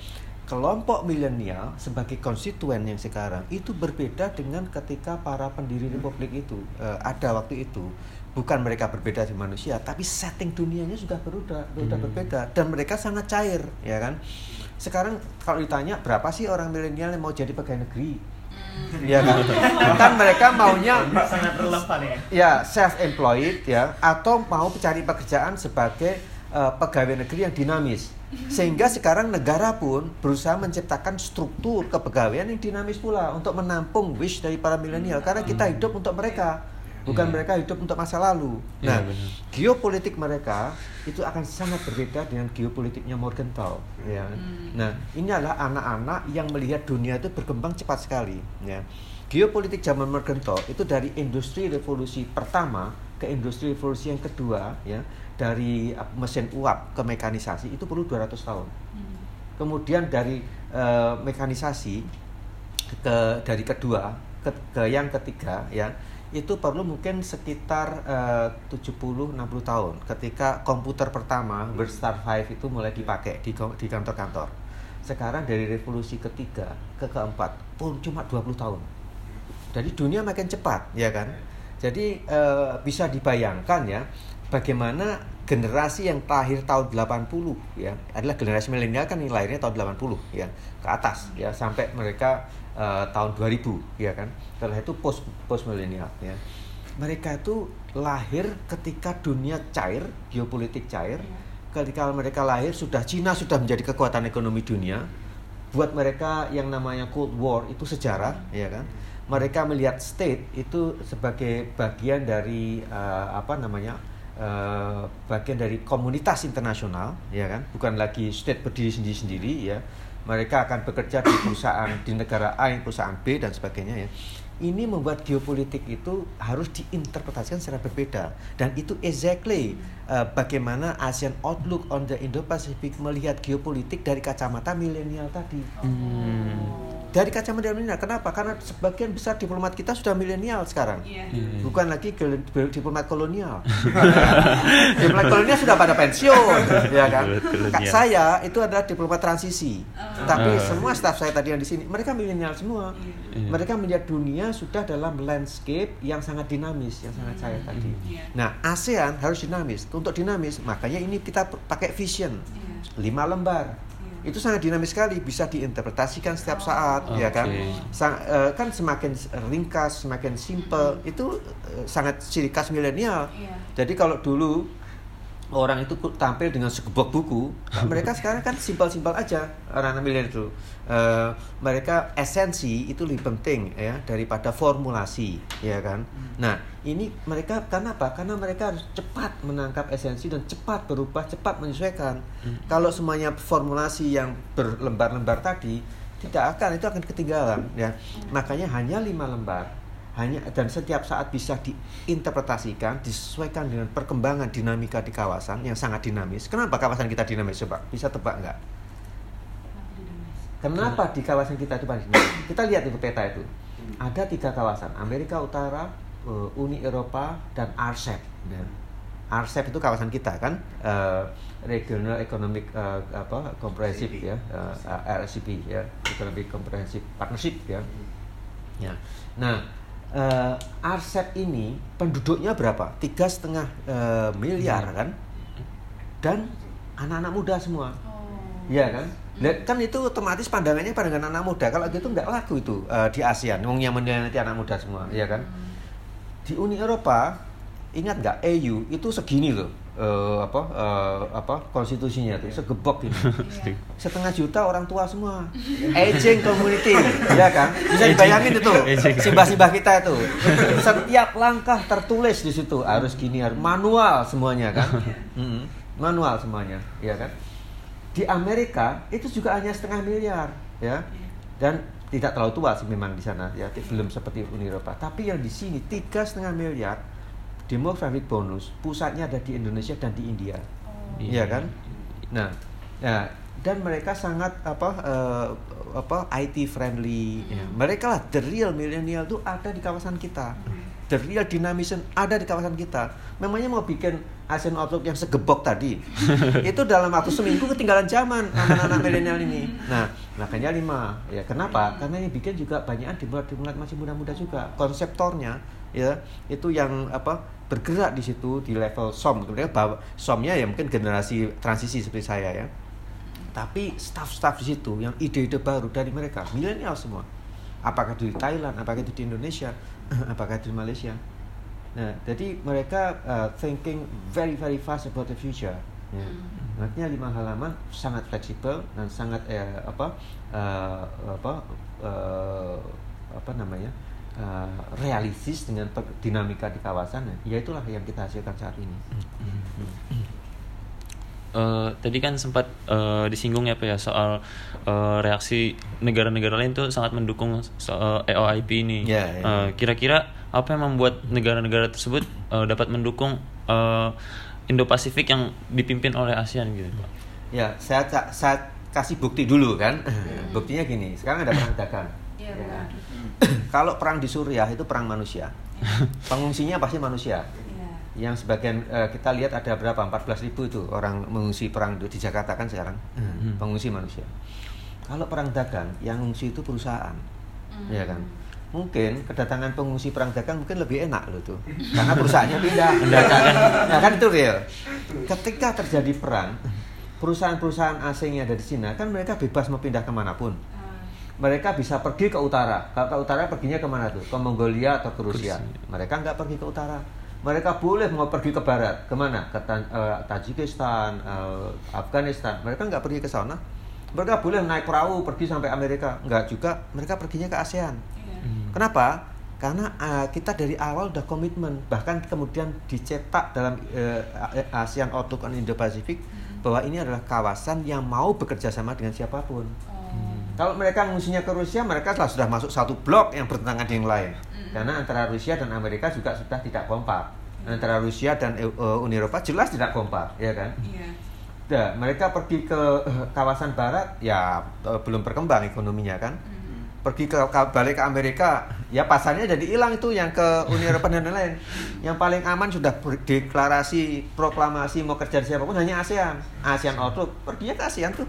Kelompok milenial sebagai konstituen yang sekarang itu berbeda dengan ketika para pendiri republik itu ada waktu itu. Bukan mereka berbeda di manusia, tapi setting dunianya sudah berbeda dan mereka sangat cair, ya kan. Sekarang kalau ditanya berapa sih orang milenial yang mau jadi pegawai negeri, ya kan? Kan mereka maunya sangat relevan, ya, self employed, ya, atau mau cari pekerjaan sebagai pegawai negeri yang dinamis. Sehingga sekarang negara pun berusaha menciptakan struktur kepegawaian yang dinamis pula untuk menampung wish dari para milenial, karena kita hidup untuk mereka. Bukan mereka hidup untuk masa lalu. Nah, geopolitik mereka itu akan sangat berbeda dengan geopolitiknya Morgenthau, ya. Nah, ini adalah anak-anak yang melihat dunia itu berkembang cepat sekali, ya. Geopolitik zaman Morgenthau itu dari industri revolusi pertama ke industri revolusi yang kedua, ya. Dari mesin uap ke mekanisasi itu perlu 200 tahun. Kemudian dari mekanisasi dari kedua ke yang ketiga, ya, itu perlu mungkin sekitar 70-60 tahun ketika komputer pertama Word Star 5 itu mulai dipakai di kantor-kantor. Sekarang dari revolusi ketiga ke keempat pun cuma 20 tahun. Jadi dunia makin cepat, ya kan. Jadi bisa dibayangkan, ya, bagaimana generasi yang lahir tahun 80, ya, adalah generasi milenial kan yang lahirnya tahun 80, ya, ke atas, ya, sampai mereka tahun 2000, ya kan. Setelah itu post milenial, ya. Mereka itu lahir ketika dunia cair, geopolitik cair. Ketika mereka lahir sudah Cina sudah menjadi kekuatan ekonomi dunia. Buat mereka yang namanya Cold War itu sejarah, ya kan. Mereka melihat state itu sebagai bagian dari bagian dari komunitas internasional, ya kan. Bukan lagi state berdiri sendiri-sendiri, ya. Mereka akan bekerja di perusahaan di negara A, perusahaan B, dan sebagainya, ya. Ini membuat geopolitik itu harus diinterpretasikan secara berbeda. Dan itu exactly bagaimana ASEAN Outlook on the Indo-Pacific melihat geopolitik dari kacamata milenial tadi. Dari kacamata milenial, kenapa? Karena sebagian besar diplomat kita sudah milenial sekarang. Bukan lagi diplomat kolonial. Diplomat kolonial sudah pada pensiun, ya kan? Saya itu adalah diplomat transisi. Tapi semua staf saya tadi yang di sini, mereka milenial semua. Mereka melihat dunia sudah dalam landscape yang sangat dinamis, yang sangat cair tadi. Nah, ASEAN harus dinamis. Untuk dinamis, makanya ini kita pakai vision 5 lembar. Itu sangat dinamis sekali, bisa diinterpretasikan setiap saat, ya kan. Kan semakin ringkas, semakin simple, itu sangat ciri khas milenial. Jadi kalau dulu orang itu tampil dengan segebok buku, mereka sekarang kan simpel-simpel aja orang milenial itu. Mereka esensi itu lebih penting, ya, daripada formulasi, ya kan. Nah, ini mereka kenapa? Karena mereka harus cepat menangkap esensi dan cepat berubah, cepat menyesuaikan. Kalau semuanya formulasi yang berlembar-lembar tadi, tidak akan, itu akan ketinggalan, ya. Makanya hanya 5 lembar. Dan setiap saat bisa diinterpretasikan, disesuaikan dengan perkembangan dinamika di kawasan yang sangat dinamis. Kenapa kawasan kita dinamis, coba? Bisa tebak nggak? Kenapa di kawasan kita itu paling dinamis? Kita lihat itu peta itu. Ada 3 kawasan, Amerika Utara, Uni Eropa, dan RCEP. RCEP itu kawasan kita kan, Regional Economic Comprehensive, ya, RCEP, ya, Economic Comprehensive Partnership, ya. Nah, RCEP ini penduduknya berapa? 3,5 miliar kan? Dan anak-anak muda semua. Iya kan? Kan itu otomatis pandangannya pandangan anak muda. Kalau gitu nggak laku itu di ASEAN. Yang meneliti anak muda semua, iya kan? Di Uni Eropa, ingat nggak EU itu segini loh konstitusinya tuh segebok ini. Setengah juta orang tua semua. Aging community, ya kan? Bisa dibayangin itu simbah-simbah kita itu. Setiap langkah tertulis di situ, harus gini, harus manual semuanya kan? Manual semuanya, ya kan? Di Amerika itu juga hanya 0,5 miliar, ya. Dan tidak terlalu tua sih memang di sana, ya, belum seperti Uni Eropa. Tapi yang di sini 3,5 miliar demographic bonus, pusatnya ada di Indonesia dan di India, iya kan? Nah, ya, dan mereka sangat IT friendly. Ya. Mereka lah the real millennial tuh ada di kawasan kita, the real dynamism ada di kawasan kita. Memangnya mau bikin ASEAN Outlook yang segebok tadi, itu dalam waktu seminggu ketinggalan zaman anak-anak milenial ini. Nah, makanya 5, ya kenapa? Karena yang bikin juga banyakan dimulat-mulat masih muda-muda juga. Konseptornya, ya itu yang bergerak di situ di level SOM, kemudian SOM-nya ya mungkin generasi transisi seperti saya ya, tapi staff-staff di situ yang ide-ide baru dari mereka milenial semua, apakah itu di Thailand, apakah itu di Indonesia, apakah itu di Malaysia. Nah jadi mereka thinking very very fast about the future, ya. Makanya 5 halaman sangat fleksibel dan sangat realistis dengan dinamika di kawasan, ya itulah yang kita hasilkan saat ini. Tadi kan sempat disinggung ya Pak ya soal reaksi negara-negara lain tuh sangat mendukung AOIP ini. Kira-kira apa yang membuat negara-negara tersebut dapat mendukung Indo-Pasifik yang dipimpin oleh ASEAN gitu Pak? Ya, saya kasih bukti dulu kan. Buktinya gini, sekarang ada perang dagang. Ya. Kalau perang di Suriah itu perang manusia, pengungsinya pasti manusia. Yang sebagian kita lihat ada berapa 14.000 itu orang mengungsi perang di Jakarta kan sekarang, pengungsi manusia. Kalau perang dagang, yang mengungsi itu perusahaan, ya kan? Mungkin kedatangan pengungsi perang dagang mungkin lebih enak loh tuh, karena perusahaannya pindah. Nah kan itu real. Ketika terjadi perang, perusahaan-perusahaan asing yang ada di Cina kan mereka bebas mau pindah kemanapun. Mereka bisa pergi ke utara. Kalau ke utara perginya kemana tuh? Ke Mongolia atau ke Rusia. Mereka nggak pergi ke utara. Mereka boleh mau pergi ke barat. Kemana? Ke Tajikistan, Afghanistan. Mereka nggak pergi ke sana. Mereka boleh naik perahu pergi sampai Amerika. Nggak juga. Mereka perginya ke ASEAN. Kenapa? Karena kita dari awal udah komitmen. Bahkan kemudian dicetak dalam ASEAN Outlook on Indo-Pacific bahwa ini adalah kawasan yang mau bekerja sama dengan siapapun. Kalau mereka mengungsinya ke Rusia, mereka sudah masuk satu blok yang bertentangan dengan lain. Karena antara Rusia dan Amerika juga sudah tidak kompak. Antara Rusia dan Uni Eropa jelas tidak kompak, ya kan? Nah, mereka pergi ke kawasan barat, ya belum berkembang ekonominya kan. Pergi balik ke Amerika, ya pasarnya jadi hilang itu yang ke Uni Eropa dan lain-lain. Yang paling aman sudah deklarasi, proklamasi mau kerja di siapapun hanya ASEAN. ASEAN Outlook, perginya ke ASEAN tuh.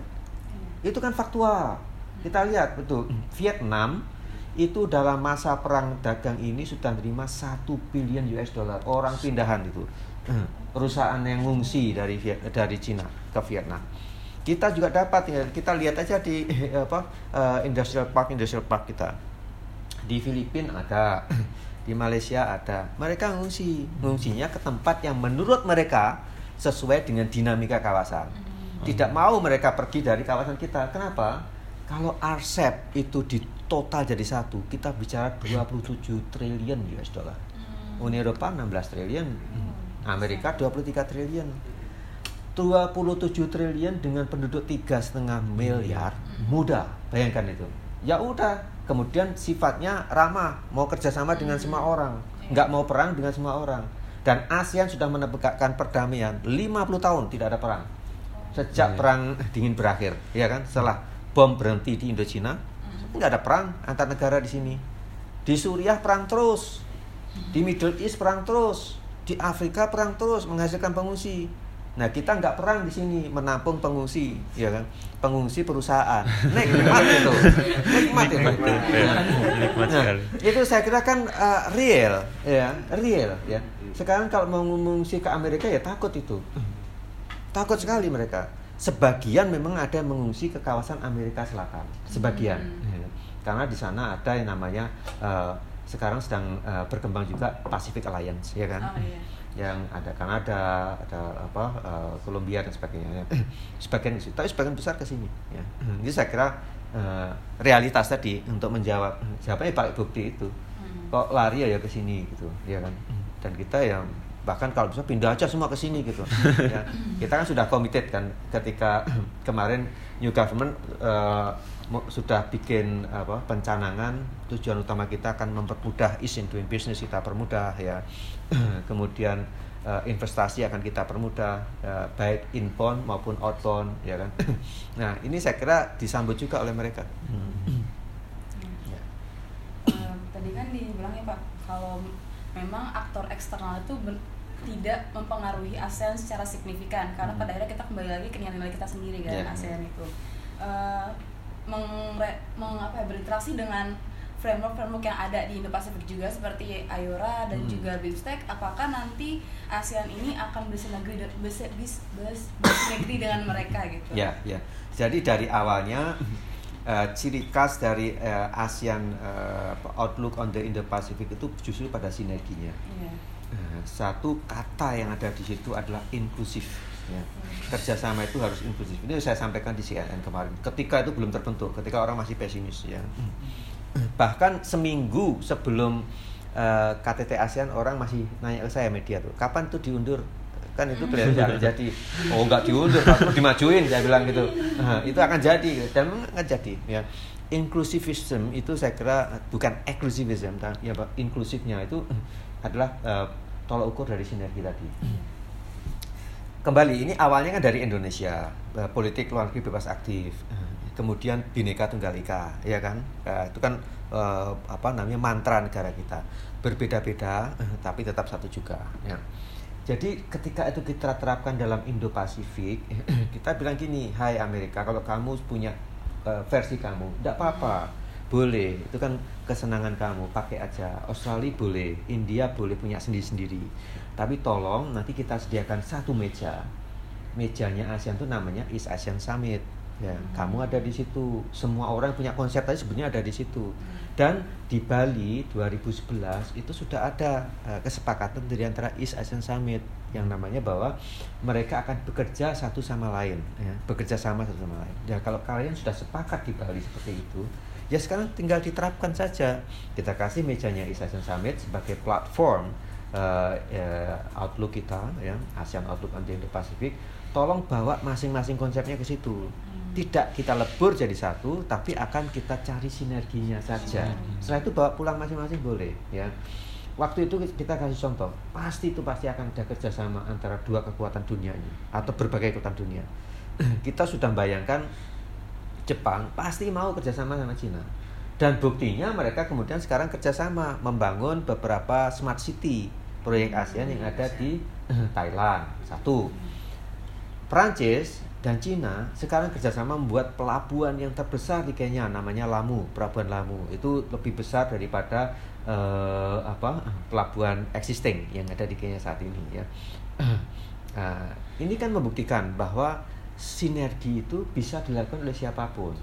Itu kan faktual. Kita lihat betul, Vietnam itu dalam masa perang dagang ini sudah menerima $1 billion orang pindahan itu, perusahaan yang ngungsi dari Cina ke Vietnam. Kita juga dapat ya, kita lihat aja di industrial park kita di Filipina ada, di Malaysia ada. Mereka ngungsinya ke tempat yang menurut mereka sesuai dengan dinamika kawasan. Tidak mau mereka pergi dari kawasan kita. Kenapa? Kalau RCEP itu di total jadi satu, kita bicara $27 triliun. Uni Eropa 16 triliun, Amerika 23 triliun. 27 triliun dengan penduduk 3,5 miliar muda. Bayangkan itu. Ya udah, kemudian sifatnya ramah, mau kerjasama dengan semua orang, nggak mau perang dengan semua orang. Dan ASEAN sudah menegakkan perdamaian 50 tahun tidak ada perang. Sejak perang dingin berakhir, ya kan? Setelah bom berhenti di Indochina, nggak ada perang antar negara di sini. Di Suriah perang terus, di Middle East perang terus, di Afrika perang terus menghasilkan pengungsi. Nah, kita nggak perang di sini, menampung pengungsi, ya kan? Pengungsi perusahaan. Nikmat itu. Nikmat itu. Nah, itu saya kira kan real, ya, real, ya. Sekarang kalau mau mengungsi ke Amerika ya takut itu. Takut sekali mereka. Sebagian memang ada mengungsi ke kawasan Amerika Selatan, sebagian. Ya. Karena di sana ada yang namanya sekarang sedang berkembang juga Pacific Alliance, ya kan? Oh, iya. Yang ada Kanada, ada apa, Kolombia dan sebagainya. Sebagian itu, tapi sebagian besar ke sini. Ya. Jadi saya kira realitas tadi untuk menjawab siapa yang pakai bukti itu, kok lari ya ke sini gitu, ya kan? Dan kita yang bahkan kalau bisa pindah aja semua ke sini gitu. Ya. Kita kan sudah committed kan ketika kemarin new government sudah bikin apa pencanangan tujuan utama kita akan mempermudah ease in doing business kita permudah ya. Kemudian investasi akan kita permudah baik inbound maupun outbound ya kan. Nah, ini saya kira disambut juga oleh mereka. Ya. Tadi kan dibilang ya Pak kalau memang aktor eksternal itu tidak mempengaruhi ASEAN secara signifikan karena pada akhirnya kita kembali lagi ke nilai-nilai kita sendiri kan yeah. ASEAN itu. Berinteraksi dengan framework-framework yang ada di Indo-Pasifik juga seperti IORA dan juga BIMSTEC. Apakah nanti ASEAN ini akan bersinergi dengan mereka gitu? Ya, ya. Jadi dari awalnya ciri khas dari ASEAN Outlook on the Indo-Pacific itu justru pada sinerginya. Yeah. Satu kata yang ada di situ adalah inklusif. Ya. Kerjasama itu harus inklusif. Ini saya sampaikan di CNN kemarin. Ketika itu belum terbentuk, ketika orang masih pesimis, ya. Bahkan seminggu sebelum KTT ASEAN orang masih nanya ke saya media tuh, kapan tuh diundur? Kan itu kelihatan jadi. Oh nggak diundur, harus dimajuin. Saya bilang gitu. Itu akan jadi dan nggak jadi. Ya. Inclusivism itu saya kira bukan eksklusivism, ya Pak. Inklusifnya itu adalah tolak ukur dari sinergi tadi. Kembali, ini awalnya kan dari Indonesia, politik luar negeri bebas aktif, kemudian Bhinneka Tunggal Ika, ya kan? Itu kan apa namanya mantra negara kita, berbeda-beda tapi tetap satu juga. Ya. Jadi ketika itu kita terapkan dalam Indo-Pasifik, kita bilang gini, hai Amerika, kalau kamu punya versi kamu, tidak apa-apa, boleh, itu kan kesenangan kamu, pakai aja. Australia boleh, India boleh punya sendiri-sendiri. Tapi tolong nanti kita sediakan satu meja. Mejanya ASEAN itu namanya East ASEAN Summit. Ya, kamu ada di situ. Semua orang punya konsep tadi sebenarnya ada di situ. Dan di Bali 2011 itu sudah ada kesepakatan dari antara East ASEAN Summit yang namanya bahwa mereka akan bekerja satu sama lain, ya, bekerja sama satu sama lain. Ya kalau kalian sudah sepakat di Bali seperti itu, ya sekarang tinggal diterapkan saja. Kita kasih mejanya East ASEAN Summit sebagai platform outlook kita, ya, ASEAN Outlook on the Indo-Pacific, tolong bawa masing-masing konsepnya ke situ. Tidak kita lebur jadi satu, tapi akan kita cari sinerginya saja. Setelah itu bawa pulang masing-masing boleh, ya. Waktu itu kita kasih contoh, pasti akan ada kerjasama antara dua kekuatan dunia ini atau berbagai kekuatan dunia. Kita sudah bayangkan Jepang pasti mau kerjasama sama Cina. Dan buktinya mereka kemudian sekarang kerjasama membangun beberapa smart city proyek ASEAN yang ada di Thailand. Satu, Perancis dan Cina sekarang kerjasama membuat pelabuhan yang terbesar di Kenya, namanya Lamu, pelabuhan Lamu. Itu lebih besar daripada pelabuhan existing yang ada di Kenya saat ini. Ya. Ini kan membuktikan bahwa sinergi itu bisa dilakukan oleh siapapun.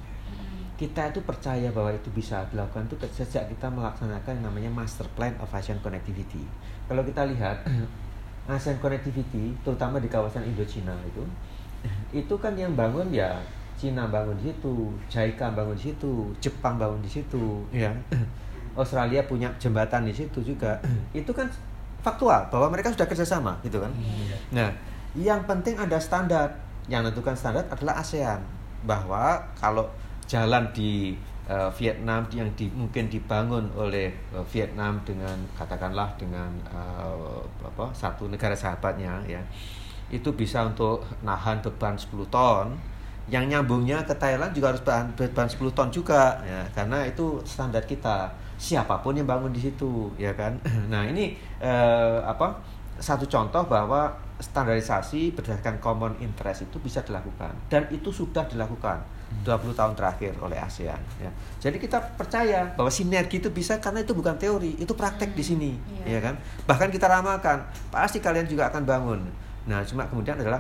Kita itu percaya bahwa itu bisa dilakukan itu sejak kita melaksanakan yang namanya master plan of ASEAN connectivity. Kalau kita lihat ASEAN connectivity terutama di kawasan Indo-Cina itu kan yang bangun ya Cina bangun di situ, JICA bangun di situ, Jepang bangun di situ, ya. Australia punya jembatan di situ juga. Itu kan faktual bahwa mereka sudah kerjasama gitu kan. Nah, yang penting ada standar. Yang menentukan standar adalah ASEAN bahwa kalau jalan di Vietnam yang mungkin dibangun oleh Vietnam dengan katakanlah dengan satu negara sahabatnya ya itu bisa untuk nahan beban 10 ton yang nyambungnya ke Thailand juga harus beban 10 ton juga ya karena itu standar kita siapapun yang bangun di situ ya kan. Nah ini satu contoh bahwa standarisasi berdasarkan common interest itu bisa dilakukan, dan itu sudah dilakukan 20 tahun terakhir oleh ASEAN ya. Jadi kita percaya bahwa sinergi itu bisa, karena itu bukan teori, itu praktek di sini ya kan. Bahkan kita ramalkan pasti kalian juga akan bangun. Nah, cuma kemudian adalah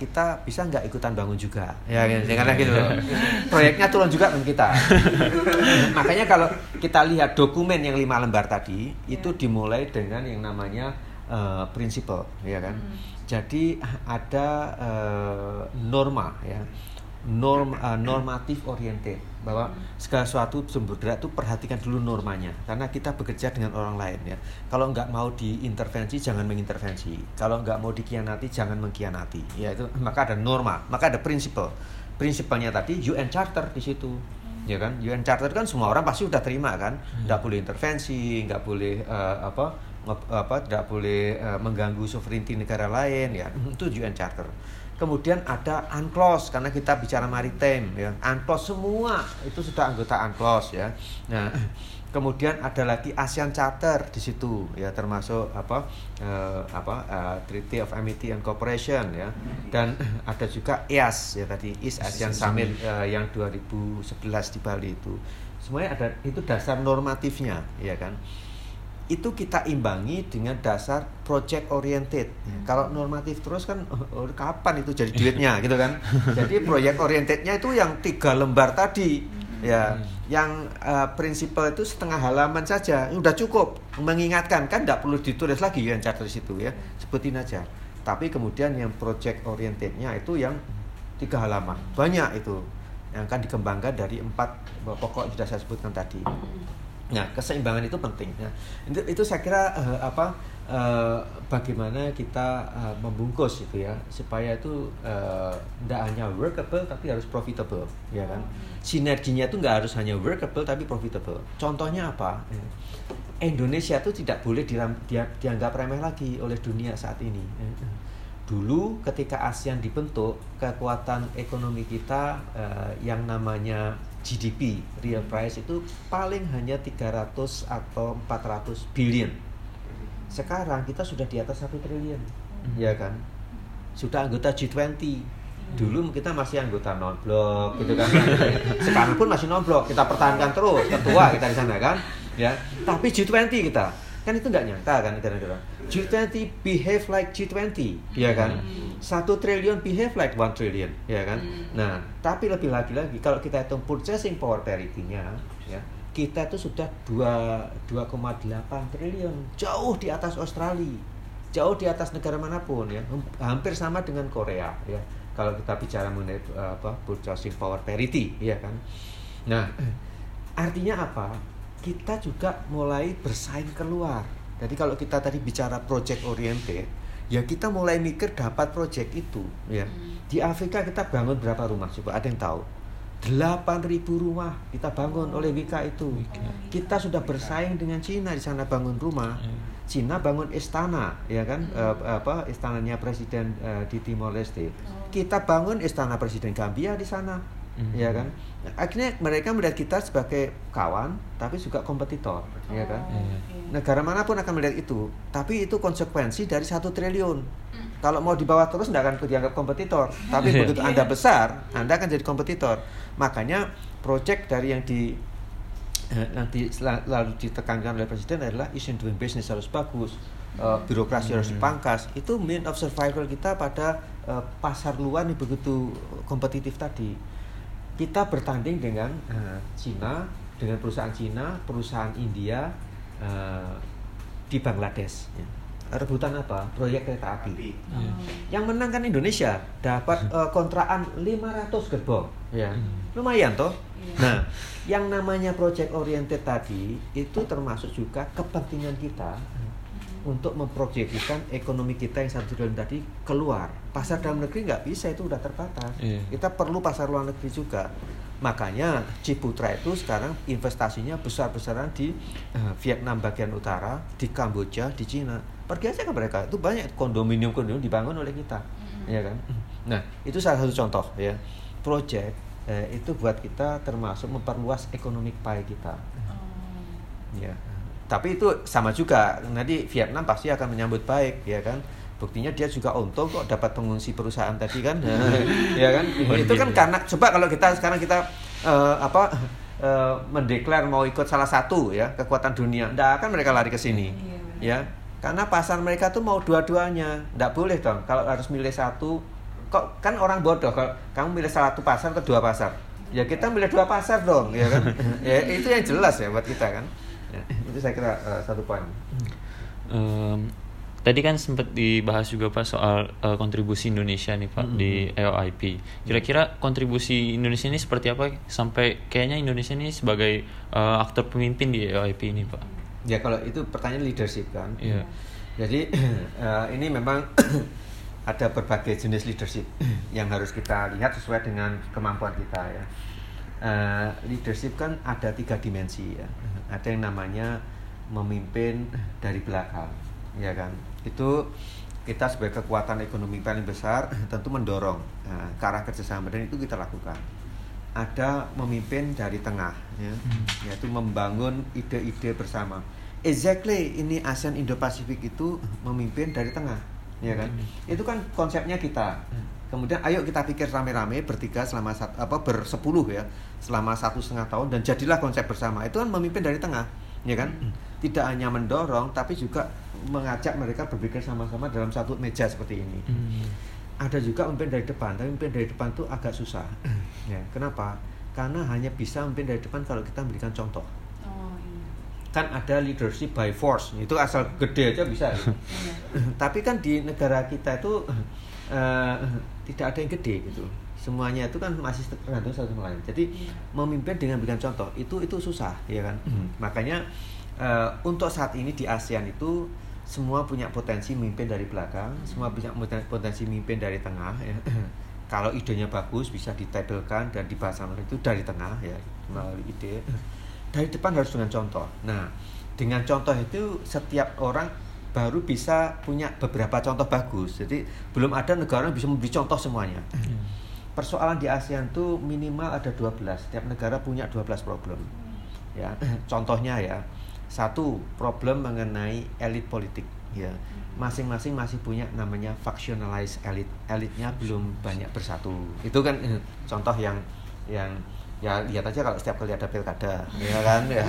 kita bisa nggak ikutan bangun juga ya kan, karena gitu loh. Proyeknya turun juga dengan kita. Makanya kalau kita lihat dokumen yang 5 lembar tadi itu dimulai dengan yang namanya prinsipal ya kan. Jadi ada norma ya, normatif oriented, bahwa segala sesuatu sebelum bergerak itu perhatikan dulu normanya, karena kita bekerja dengan orang lain ya. Kalau nggak mau diintervensi jangan mengintervensi, kalau nggak mau dikhianati jangan mengkhianati ya, itu maka ada norma, maka ada prinsipal. Prinsipalnya tadi UN Charter di situ ya kan. UN Charter kan semua orang pasti udah terima kan, nggak boleh intervensi, nggak boleh tidak boleh mengganggu sovereignty negara lain ya, itu UN Charter. Kemudian ada UNCLOS, karena kita bicara maritime ya, UNCLOS semua itu sudah anggota UNCLOS ya. Nah, kemudian ada lagi ASEAN Charter di situ ya, termasuk Treaty of Amity and Cooperation ya, dan ada juga EAS ya tadi, East ASEAN Summit yang 2011 di Bali itu. Semuanya ada, itu dasar normatifnya ya kan. Itu kita imbangi dengan dasar project oriented. Kalau normatif terus kan kapan itu jadi duitnya gitu kan. Jadi project orientednya itu yang 3 lembar tadi ya, yang prinsipal itu setengah halaman saja udah cukup mengingatkan kan, nggak perlu ditulis lagi yang charter situ ya, sebutin aja. Tapi kemudian yang project orientednya itu yang 3 halaman banyak itu, yang akan dikembangkan dari 4 pokok yang sudah saya sebutkan tadi. Nah, keseimbangan itu penting. Nah, itu saya kira bagaimana kita membungkus itu ya, supaya itu tidak hanya workable tapi harus profitable, ya kan? Sinerginya itu nggak harus hanya workable tapi profitable. Contohnya apa? Indonesia itu tidak boleh dianggap remeh lagi oleh dunia saat ini. Dulu ketika ASEAN dibentuk, kekuatan ekonomi kita yang namanya GDP, real price itu paling hanya 300 atau 400 billion. Sekarang kita sudah di atas 1 triliun, ya kan? Sudah anggota G20. Dulu kita masih anggota non-blok gitu kan. Sekarang pun masih non-blok, kita pertahankan terus, ketua kita di sana kan. Ya, tapi G20 kita kan itu nggak nyangka kan negara-negara. G20 behave like G20, ya kan? 1 triliun behave like 1 triliun, ya kan? Nah, tapi lebih lagi kalau kita hitung purchasing power parity-nya, ya, kita itu sudah 2,8 triliun, jauh di atas Australia, jauh di atas negara manapun ya, hampir sama dengan Korea ya. Kalau kita bicara mengenai purchasing power parity, ya kan? Nah, artinya apa? Kita juga mulai bersaing keluar. Jadi kalau kita tadi bicara project oriented, ya kita mulai mikir dapat project itu ya. Di Afrika kita bangun berapa rumah? Coba ada yang tahu? 8.000 rumah kita bangun oleh WIKA itu. Kita sudah bersaing dengan Cina di sana bangun rumah. Cina bangun istana, ya kan? Istananya presiden di Timor Leste. Kita bangun istana presiden Gambia di sana. Ya kan, akhirnya mereka melihat kita sebagai kawan tapi juga kompetitor, ya kan. Negara manapun akan melihat itu, tapi itu konsekuensi dari 1 triliun. Kalau mau di bawah terus tidak akan dianggap kompetitor, tapi begitu Anda besar, Anda akan jadi kompetitor. Makanya proyek dari yang lalu ditekankan oleh presiden adalah easy doing business harus bagus, birokrasi harus dipangkas. Itu means of survival kita pada pasar luar yang begitu kompetitif tadi. Kita bertanding dengan Cina, dengan perusahaan Cina, perusahaan India di Bangladesh. Ya. Rebutan apa? Proyek kereta api. Yang menang kan Indonesia, dapat kontrakan 500 gerbong. Ya. Lumayan toh. Nah, yang namanya project oriented tadi itu termasuk juga kepentingan kita untuk memproyeksikan ekonomi kita yang 1 triliun tadi keluar. Pasar dalam negeri nggak bisa, itu udah terbatas. Kita perlu pasar luar negeri juga. Makanya Ciputra itu sekarang investasinya besar-besaran di Vietnam bagian utara, di Kamboja, di Cina. Pergi aja ke mereka, itu banyak kondominium-kondominium dibangun oleh kita, ya kan? Nah, itu salah satu contoh ya. Project itu buat kita termasuk memperluas economic pie kita. Ya. Tapi itu sama juga, nanti Vietnam pasti akan menyambut baik, ya kan? Buktinya dia juga untung kok dapat pengungsi perusahaan tadi kan. Ya kan? Itu kan karena coba kalau kita sekarang kita mendeklar mau ikut salah satu ya kekuatan dunia, ndak akan mereka lari ke sini. Ya. Karena pasar mereka tuh mau dua-duanya. Ndak boleh dong kalau harus milih satu. Kok kan orang bodoh kalau kamu milih salah satu pasar atau dua pasar. Ya kita milih dua pasar dong, ya kan? Ya itu yang jelas ya buat kita kan. Ya, itu saya kira satu poin. Tadi kan sempat dibahas juga Pak soal kontribusi Indonesia nih Pak di AOIP. Kira-kira kontribusi Indonesia ini seperti apa sampai kayaknya Indonesia ini sebagai aktor pemimpin di AOIP ini Pak? Ya kalau itu pertanyaan leadership kan. Iya. Yeah. Jadi ini memang ada berbagai jenis leadership yang harus kita lihat sesuai dengan kemampuan kita ya. Leadership kan ada tiga dimensi ya. Ada yang namanya memimpin dari belakang, ya kan. Itu kita sebagai kekuatan ekonomi paling besar tentu mendorong ke arah kerjasama dan itu kita lakukan. Ada memimpin dari tengah, ya, yaitu membangun ide-ide bersama. Exactly ini ASEAN Indo-Pasifik itu memimpin dari tengah. Ya kan? Itu kan konsepnya kita. Kemudian ayo kita pikir rame-rame bertiga selama bersepuluh ya, selama 1,5 tahun dan jadilah konsep bersama. Itu kan memimpin dari tengah, ya kan? Tidak hanya mendorong tapi juga mengajak mereka berpikir sama-sama dalam satu meja seperti ini. Ada juga memimpin dari depan, tapi memimpin dari depan itu agak susah. Ya, kenapa? Karena hanya bisa memimpin dari depan kalau kita memberikan contoh. Kan ada leadership by force, itu asal gede aja bisa. Tapi kan di negara kita itu tidak ada yang gede gitu. Semuanya itu kan masih tergantung satu sama lain. Jadi memimpin dengan berikan contoh itu susah, ya kan? Makanya untuk saat ini di ASEAN itu semua punya potensi memimpin dari belakang, semua punya potensi memimpin dari tengah. Ya. Kalau idenya bagus bisa ditebelkan dan dibahas sama itu dari tengah ya melalui ide. Dari depan harus dengan contoh. Nah, dengan contoh itu setiap orang baru bisa punya beberapa contoh bagus. Jadi belum ada negara yang bisa memberi contoh semuanya. Persoalan di ASEAN tuh minimal ada 12. Setiap negara punya 12 problem. Ya, contohnya ya. Satu, problem mengenai elit politik. Ya, masing-masing masih punya namanya factionalized elite. Elitnya belum banyak bersatu. Itu kan contoh yang ya lihat aja kalau setiap kali ada pilkada ya kan ya,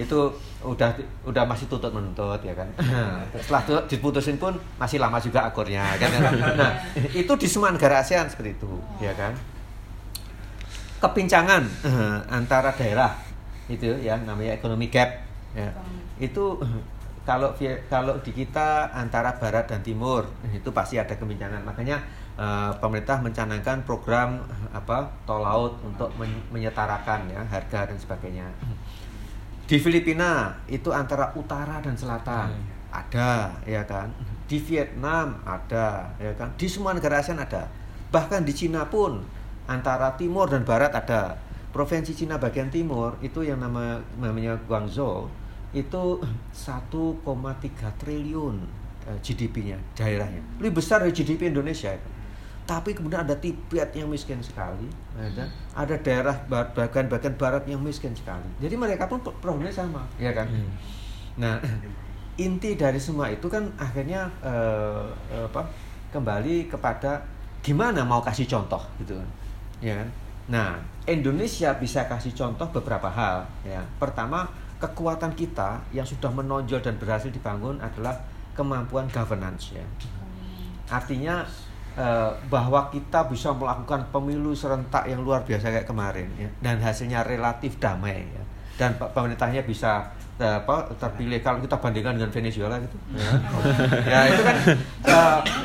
itu udah masih tuntut menuntut ya kan, setelah diputusin pun masih lama juga akurnya kan. Nah itu di semua negara ASEAN seperti itu ya kan. Kepincangan antara daerah itu ya namanya economic gap ya. Itu kalau di kita antara barat dan timur itu pasti ada kepincangan. Makanya pemerintah mencanangkan program tol laut untuk menyetarakan ya harga dan sebagainya. Di Filipina itu antara utara dan selatan ada ya kan. Di Vietnam ada ya kan. Di semua negara ASEAN ada. Bahkan di Cina pun antara timur dan barat ada. Provinsi Cina bagian timur itu yang namanya Guangzhou itu 1,3 triliun GDP-nya daerahnya. Lebih besar dari GDP Indonesia itu. Tapi kemudian ada Tibet yang miskin sekali, ada daerah bagian barat yang miskin sekali. Jadi mereka pun problemnya sama, ya kan? Nah, inti dari semua itu kan akhirnya kembali kepada gimana mau kasih contoh gitu kan. Ya kan? Nah, Indonesia bisa kasih contoh beberapa hal, ya. Pertama, kekuatan kita yang sudah menonjol dan berhasil dibangun adalah kemampuan governance ya. Artinya bahwa kita bisa melakukan pemilu serentak yang luar biasa kayak kemarin ya, dan hasilnya relatif damai ya, dan pemerintahnya bisa terpilih kalau kita bandingkan dengan Venezuela gitu ya, ya itu kan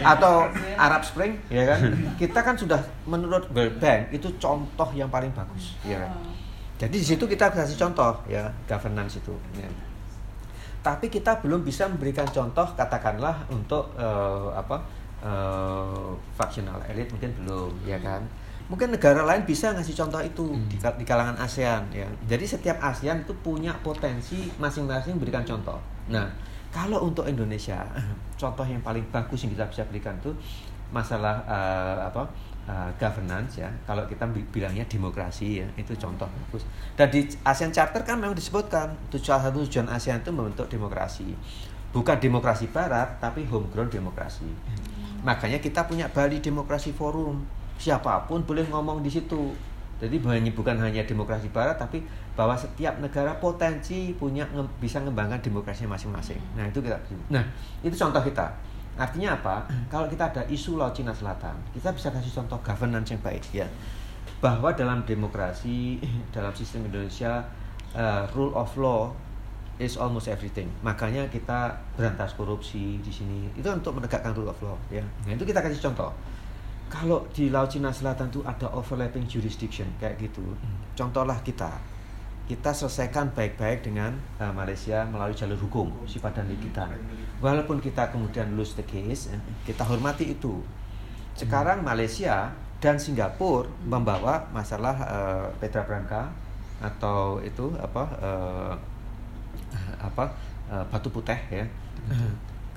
atau Arab Spring ya kan. Kita kan sudah menurut World Bank itu contoh yang paling bagus ya kan? Jadi di situ kita kasih contoh ya governance itu ya. Tapi kita belum bisa memberikan contoh katakanlah untuk faksional elit mungkin belum ya kan. Mungkin negara lain bisa ngasih contoh itu di kalangan ASEAN ya. Jadi setiap ASEAN itu punya potensi masing-masing memberikan contoh. Nah, kalau untuk Indonesia contoh yang paling bagus yang kita bisa berikan itu masalah governance ya. Kalau kita bilangnya demokrasi ya, itu contoh bagus. Dan di ASEAN Charter kan memang disebutkan salah satu tujuan ASEAN itu membentuk demokrasi. bukan demokrasi barat, tapi homegrown demokrasi. Makanya kita punya Bali Demokrasi Forum. Siapapun boleh ngomong di situ. Jadi bukan hanya demokrasi barat, tapi bahwa setiap negara potensi punya bisa mengembangkan demokrasinya masing-masing. Nah, itu kita. Nah, itu contoh kita. Artinya apa? Kalau kita ada isu Laut Cina Selatan, kita bisa kasih contoh governance yang baik, ya. Bahwa dalam demokrasi, dalam sistem Indonesia, rule of law is almost everything. Makanya kita berantas korupsi di sini. Itu untuk menegakkan rule of law, ya. Nah, itu kita kasih contoh. Kalau di Laut Cina Selatan itu ada overlapping jurisdiction kayak gitu. Contohlah kita selesaikan baik-baik dengan Malaysia melalui jalur hukum, sifat dan likitan. Walaupun kita kemudian lose the case, kita hormati itu. Sekarang Malaysia dan Singapura membawa masalah Petra Branca atau itu batu putih, ya,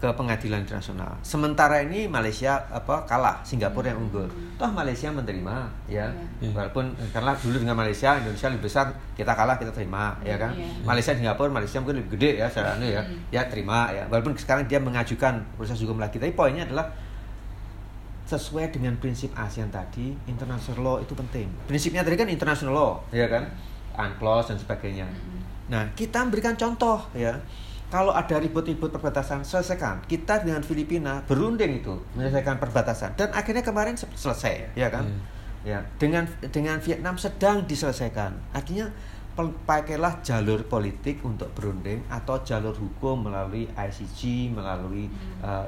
ke pengadilan internasional. Sementara ini Malaysia kalah, Singapura yang unggul. Toh Malaysia menerima, ya. Walaupun karena dulu dengan Malaysia, Indonesia lebih besar, kita kalah kita terima, ya kan. Malaysia Singapura, Malaysia mungkin lebih gede, ya, secara ini, ya. Ya terima, ya. Walaupun sekarang dia mengajukan proses hukum lagi, tapi poinnya adalah sesuai dengan prinsip ASEAN tadi, international law itu penting. Prinsipnya tadi kan international law, ya kan. UNCLOS dan sebagainya. Nah, kita memberikan contoh, ya. Kalau ada ribut-ribut perbatasan, selesaikan. Kita dengan Filipina berunding itu menyelesaikan perbatasan, dan akhirnya kemarin selesai, ya kan? Ya, dengan Vietnam sedang diselesaikan. Artinya pakailah jalur politik untuk berunding atau jalur hukum melalui ICJ, melalui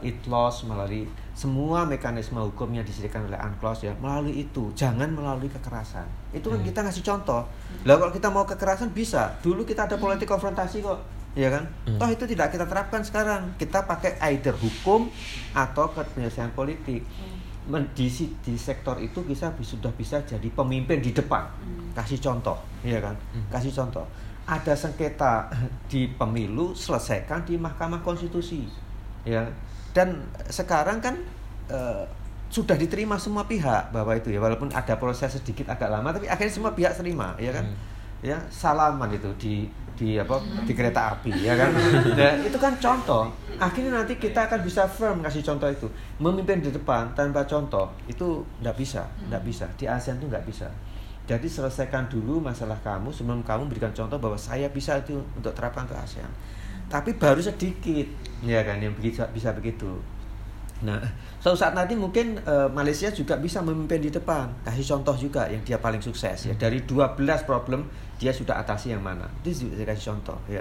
ITLOS, melalui semua mekanisme hukum yang disediakan oleh UNCLOS, ya, melalui itu. Jangan melalui kekerasan. Itu kan kita ngasih contoh. Lah kalau kita mau kekerasan bisa. Dulu kita ada politik konfrontasi kok. Ya kan? Toh itu tidak kita terapkan sekarang. Kita pakai either hukum atau penyelesaian politik. Di sektor itu kita sudah bisa jadi pemimpin di depan. Kasih contoh, ya kan? Kasih contoh. Ada sengketa di pemilu, selesaikan di Mahkamah Konstitusi. Ya. Dan sekarang kan sudah diterima semua pihak bahwa itu, ya, walaupun ada proses sedikit agak lama, tapi akhirnya semua pihak terima, ya kan? Ya, salaman itu di kereta api, ya kan. Nah, itu kan contoh. Akhirnya nanti kita akan bisa firm kasih contoh itu. Memimpin di depan tanpa contoh itu nggak bisa di ASEAN itu nggak bisa. Jadi selesaikan dulu masalah kamu sebelum kamu berikan contoh bahwa saya bisa itu untuk terapkan ke ASEAN. Tapi baru sedikit, ya kan, yang bisa begitu. Nah, suatu saat nanti mungkin Malaysia juga bisa memimpin di depan. Kasih contoh juga yang dia paling sukses, ya. Dari 12 problem dia sudah atasi yang mana. Itu saya kasih contoh, ya.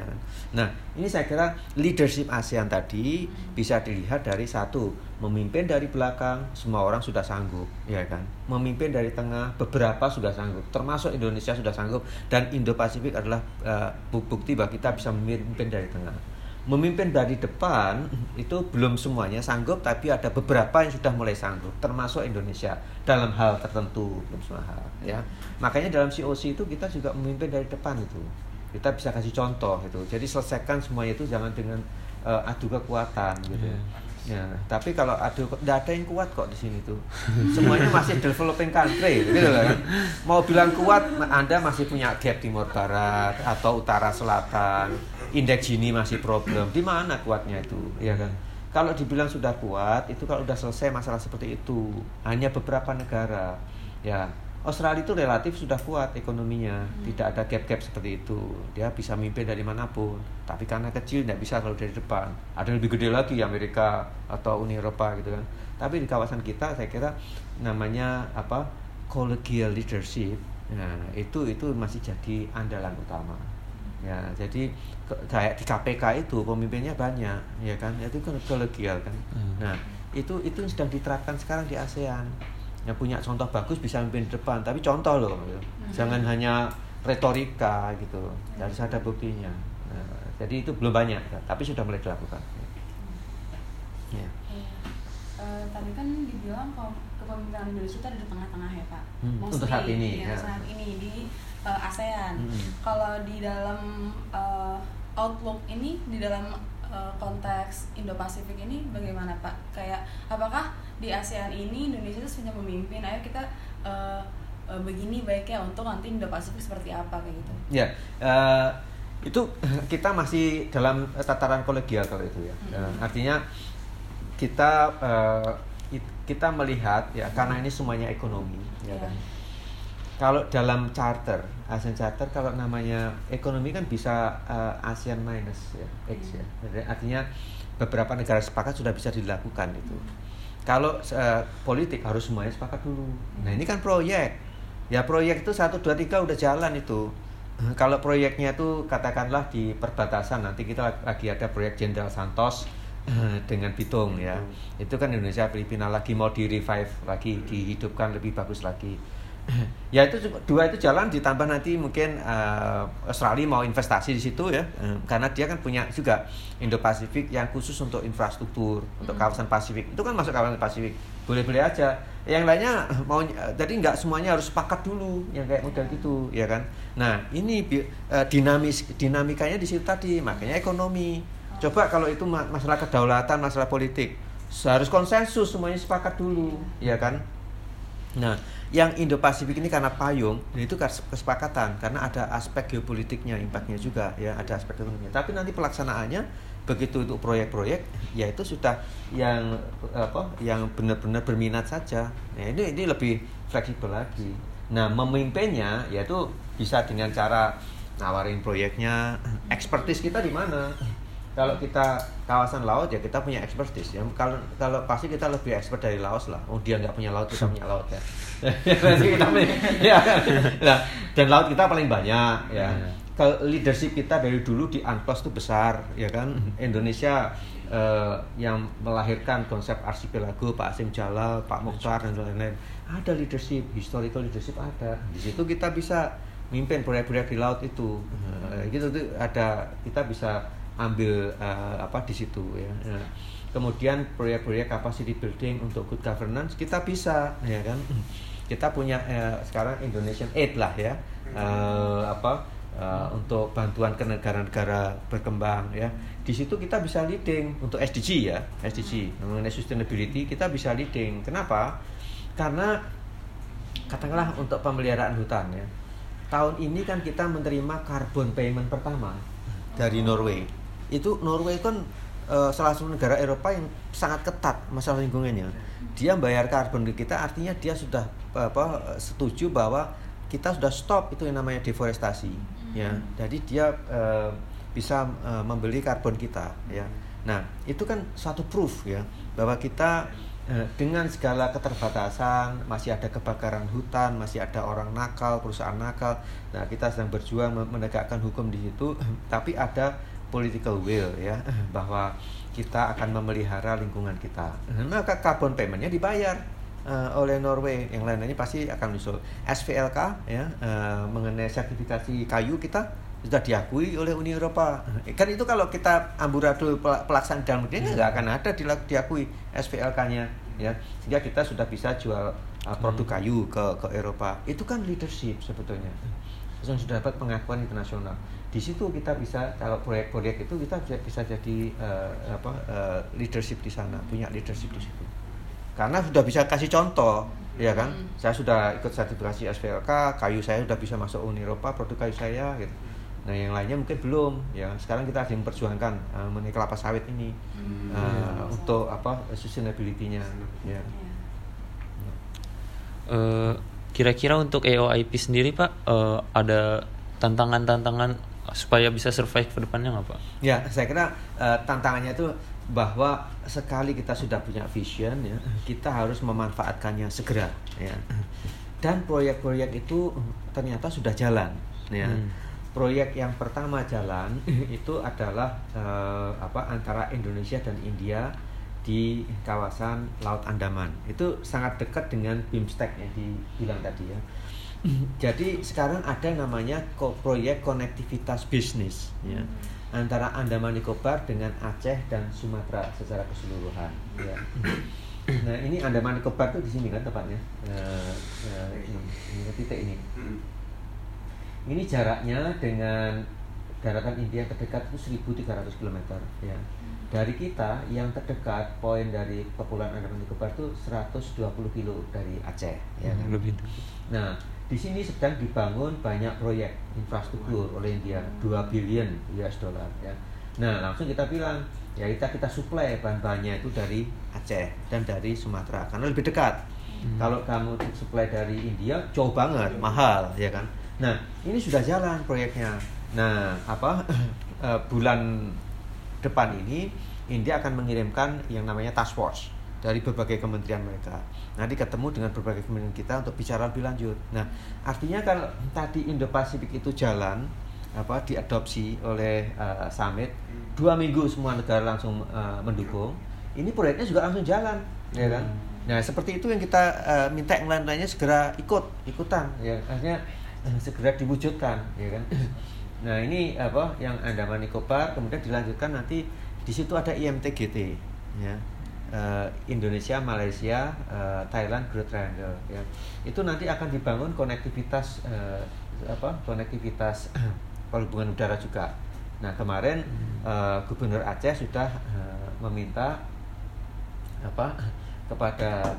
Nah, ini saya kira leadership ASEAN tadi bisa dilihat dari satu, memimpin dari belakang semua orang sudah sanggup, ya kan. Memimpin dari tengah beberapa sudah sanggup, termasuk Indonesia sudah sanggup, dan Indo-Pasifik adalah bukti bahwa kita bisa memimpin dari tengah. Memimpin dari depan itu belum semuanya sanggup, tapi ada beberapa yang sudah mulai sanggup, termasuk Indonesia dalam hal tertentu, belum semua hal, ya. Makanya dalam COC itu kita juga memimpin dari depan itu. Kita bisa kasih contoh itu. Jadi selesaikan semuanya itu jangan dengan adu kekuatan gitu. Ya, tapi kalau enggak ada yang kuat kok di sini tuh. Semuanya masih developing country gitu loh. Mau bilang kuat, Anda masih punya gap timur barat atau utara selatan. Indeks Gini masih problem. Di mana kuatnya itu, ya kan? Kalau dibilang sudah kuat, itu kalau sudah selesai masalah seperti itu. Hanya beberapa negara. Ya, Australia itu relatif sudah kuat ekonominya, tidak ada gap-gap seperti itu. Dia bisa mimpin dari manapun, tapi karena kecil tidak bisa kalau dari depan. Ada lebih gede lagi Amerika atau Uni Eropa gitu kan. Tapi di kawasan kita saya kira namanya collegial leadership. Nah, itu masih jadi andalan utama. Ya, jadi kayak di KPK itu pemimpinnya banyak, ya kan? Itu collegial kan. Nah, itu sedang diterapkan sekarang di ASEAN. Yang punya contoh bagus bisa mimpin depan, tapi contoh loh, jangan hanya retorika gitu, harus ada buktinya. Nah, jadi itu belum banyak, tapi sudah mulai dilakukan. Ya. Tadi kan dibilang kepemimpinan Indonesia itu ada di tengah-tengah, ya Pak. Mostly, untuk saat ini, ya. Saat ini di ASEAN. Kalau di dalam outlook ini, di dalam konteks Indo-Pasifik ini bagaimana Pak? Kayak apakah di ASEAN ini Indonesia itu punya pemimpin, ayo kita begini baiknya untuk nanti Indo-Pasifik seperti apa kayak gitu. Ya, itu kita masih dalam tataran kolegial kalau itu ya. Artinya kita melihat ya, karena ini semuanya ekonomi ya kan. Kalau dalam charter, ASEAN charter, kalau namanya ekonomi kan bisa ASEAN minus ya, X ya. Artinya beberapa negara sepakat sudah bisa dilakukan itu. Kalau politik harus semuanya sepakat dulu. Nah, ini kan proyek. Ya proyek itu 1 2 3 udah jalan itu. Kalau proyeknya itu katakanlah di perbatasan, nanti kita lagi ada proyek Jenderal Santos dengan Bitung ya. Itu kan Indonesia Filipina lagi mau di revive lagi, dihidupkan lebih bagus lagi. Ya itu dua itu jalan, ditambah nanti mungkin Australia mau investasi di situ ya. Karena dia kan punya juga Indo-Pasifik yang khusus untuk infrastruktur, untuk kawasan Pasifik. Itu kan masuk kawasan Pasifik. Boleh-boleh aja. Yang lainnya mau, jadi nggak semuanya harus sepakat dulu yang kayak model gitu ya kan. Nah, ini dinamikanya di situ tadi, makanya ekonomi. Coba kalau itu masalah kedaulatan, masalah politik, harus konsensus, semuanya sepakat dulu, ya kan? Nah, yang Indo-Pasifik ini karena payung, itu kesepakatan, karena ada aspek geopolitiknya, impactnya juga, ya ada aspek ekonominya. Tapi nanti pelaksanaannya, begitu untuk proyek-proyek, ya itu sudah yang benar-benar berminat saja. Nah, ini lebih fleksibel lagi. Nah, memimpinnya, yaitu bisa dengan cara nawarin proyeknya, ekspertis kita di mana. Kalau kita kawasan laut ya kita punya expertise ya. Kalau pasti kita lebih expert dari Laos lah. Oh dia nggak punya laut, kita punya laut ya. Nah, dan laut kita paling banyak ya. Kalau leadership kita dari dulu di UNCLOS itu besar ya kan. Indonesia yang melahirkan konsep archipelago, Pak Asim Jalal, Pak Mokhtar dan lain-lain. Ada leadership, historical leadership ada. Di situ kita bisa mimpin proyek-proyek di laut itu. Gitu tuh ada, kita bisa ambil di situ ya. Nah, kemudian proyek-proyek capacity building untuk good governance kita bisa ya kan. Kita punya sekarang Indonesian Aid lah ya. Untuk bantuan ke negara-negara berkembang ya. Di situ kita bisa leading untuk SDG ya, SDG mengenai sustainability kita bisa leading. Kenapa? Karena katakanlah untuk pemeliharaan hutan ya. Tahun ini kan kita menerima carbon payment pertama dari Norway. Itu Norway kan salah satu negara Eropa yang sangat ketat masalah lingkungannya. Dia bayar karbon ke kita, artinya dia sudah setuju bahwa kita sudah stop itu yang namanya deforestasi. Ya, jadi dia bisa membeli karbon kita. Ya, nah itu kan suatu proof ya bahwa kita dengan segala keterbatasan, masih ada kebakaran hutan, masih ada orang nakal, perusahaan nakal. Nah, kita sedang berjuang menegakkan hukum di situ, tapi ada political will ya, bahwa kita akan memelihara lingkungan kita. Maka carbon payment-nya dibayar oleh Norway, yang lainnya pasti akan menyusul. SVLK ya, mengenai sertifikasi kayu kita sudah diakui oleh Uni Eropa. Kan itu kalau kita amburadul pelaksanaan dalam negeri nggak akan ada diakui SVLK-nya ya. Sehingga kita sudah bisa jual produk kayu ke Eropa. Itu kan leadership sebetulnya. Yang sudah dapat pengakuan internasional. Di situ kita bisa kalau proyek-proyek itu kita bisa jadi leadership di sana, punya leadership di situ. Karena sudah bisa kasih contoh. Ya kan? Saya sudah ikut sertifikasi SVLK, kayu saya sudah bisa masuk Uni Eropa, produk kayu saya gitu. Nah yang lainnya mungkin belum ya. Sekarang kita harus memperjuangkan mengenai kelapa sawit ini untuk sustainability-nya ya. Kira-kira untuk AOIP sendiri Pak ada tantangan-tantangan supaya bisa survive ke depannya nggak Pak? Ya saya kira tantangannya itu bahwa sekali kita sudah punya vision ya, kita harus memanfaatkannya segera ya. Dan proyek-proyek itu ternyata sudah jalan ya. Proyek yang pertama jalan itu adalah antara Indonesia dan India di kawasan Laut Andaman. Itu sangat dekat dengan BIMSTEC yang dibilang tadi ya. Jadi sekarang ada namanya proyek konektivitas bisnis ya, antara Andaman Nicobar dengan Aceh dan Sumatera secara keseluruhan ya. Nah ini Andaman Nicobar tuh di sini kan tempatnya. Ini titik ini. Ini jaraknya dengan daratan India terdekat itu 1.300 km ya. Dari kita yang terdekat poin dari kepulauan Andaman Nicobar itu 120 kilo dari Aceh ya kan? Lebih. Nah, Di sini sedang dibangun banyak proyek infrastruktur oleh India, 2 billion US dollar ya. Nah, langsung kita bilang, ya kita suplai bahan-bahannya itu dari Aceh dan dari Sumatera karena lebih dekat. Kalau kamu suplai dari India jauh banget, mahal ya kan. Nah, ini sudah jalan proyeknya. Nah, bulan depan ini India akan mengirimkan yang namanya task force dari berbagai kementerian mereka. Nanti ketemu dengan berbagai kementerian kita untuk bicara lebih lanjut. Nah, artinya kalau tadi Indo-Pasifik itu jalan, diadopsi oleh summit, 2 minggu semua negara langsung mendukung. Ini proyeknya juga langsung jalan, ya kan? Nah, seperti itu yang kita minta yang lain-lainnya segera ikutan, ya. Artinya segera diwujudkan, ya kan? Nah, ini yang Andaman Nicobar kemudian dilanjutkan nanti di situ ada IMTGT, ya. Indonesia, Malaysia, Thailand, Great Triangle. Ya. Itu nanti akan dibangun konektivitas, konektivitas perhubungan udara juga. Nah kemarin Gubernur Aceh sudah meminta kepada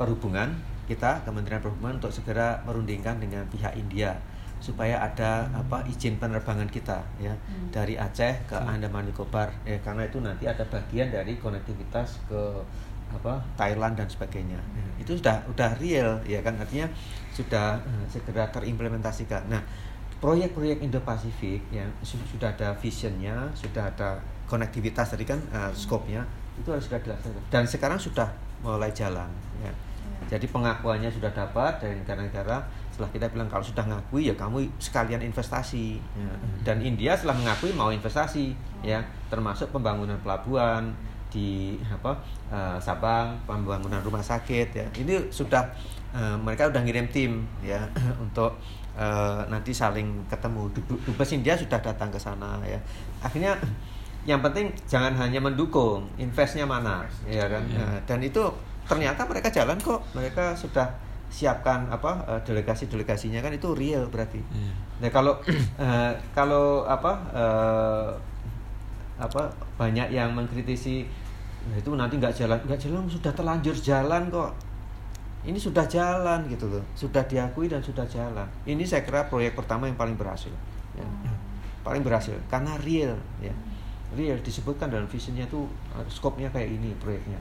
perhubungan kita, Kementerian Perhubungan untuk segera merundingkan dengan pihak India supaya ada izin penerbangan kita ya dari Aceh ke Andaman Nicobar ya, karena itu nanti ada bagian dari konektivitas ke Thailand dan sebagainya. Itu sudah real ya kan, artinya sudah segera terimplementasikan. Nah, proyek-proyek Indo-Pasifik yang sudah ada visionnya, sudah ada konektivitas tadi kan skopnya itu harus sudah dilaksanakan dan sekarang sudah mulai jalan ya. Jadi pengakuannya sudah dapat dari negara-negara. Setelah kita bilang kalau sudah ngakui ya kamu sekalian investasi ya. Dan India setelah mengakui mau investasi ya, termasuk pembangunan pelabuhan di Sabang, pembangunan rumah sakit ya. Ini sudah mereka sudah ngirim tim ya untuk nanti saling ketemu. Dubes India sudah datang ke sana ya. Akhirnya yang penting jangan hanya mendukung, investnya mana ya kan. Dan itu ternyata mereka jalan kok, mereka sudah siapkan delegasi-delegasinya kan, itu real berarti. Nah kalau banyak yang mengkritisi itu nanti nggak jalan sudah terlanjur jalan kok, ini sudah jalan gitu loh, sudah diakui dan sudah jalan. Ini saya kira proyek pertama yang paling berhasil, ya. Paling berhasil karena real, ya. Real disebutkan dalam visinya tuh skopnya kayak ini proyeknya.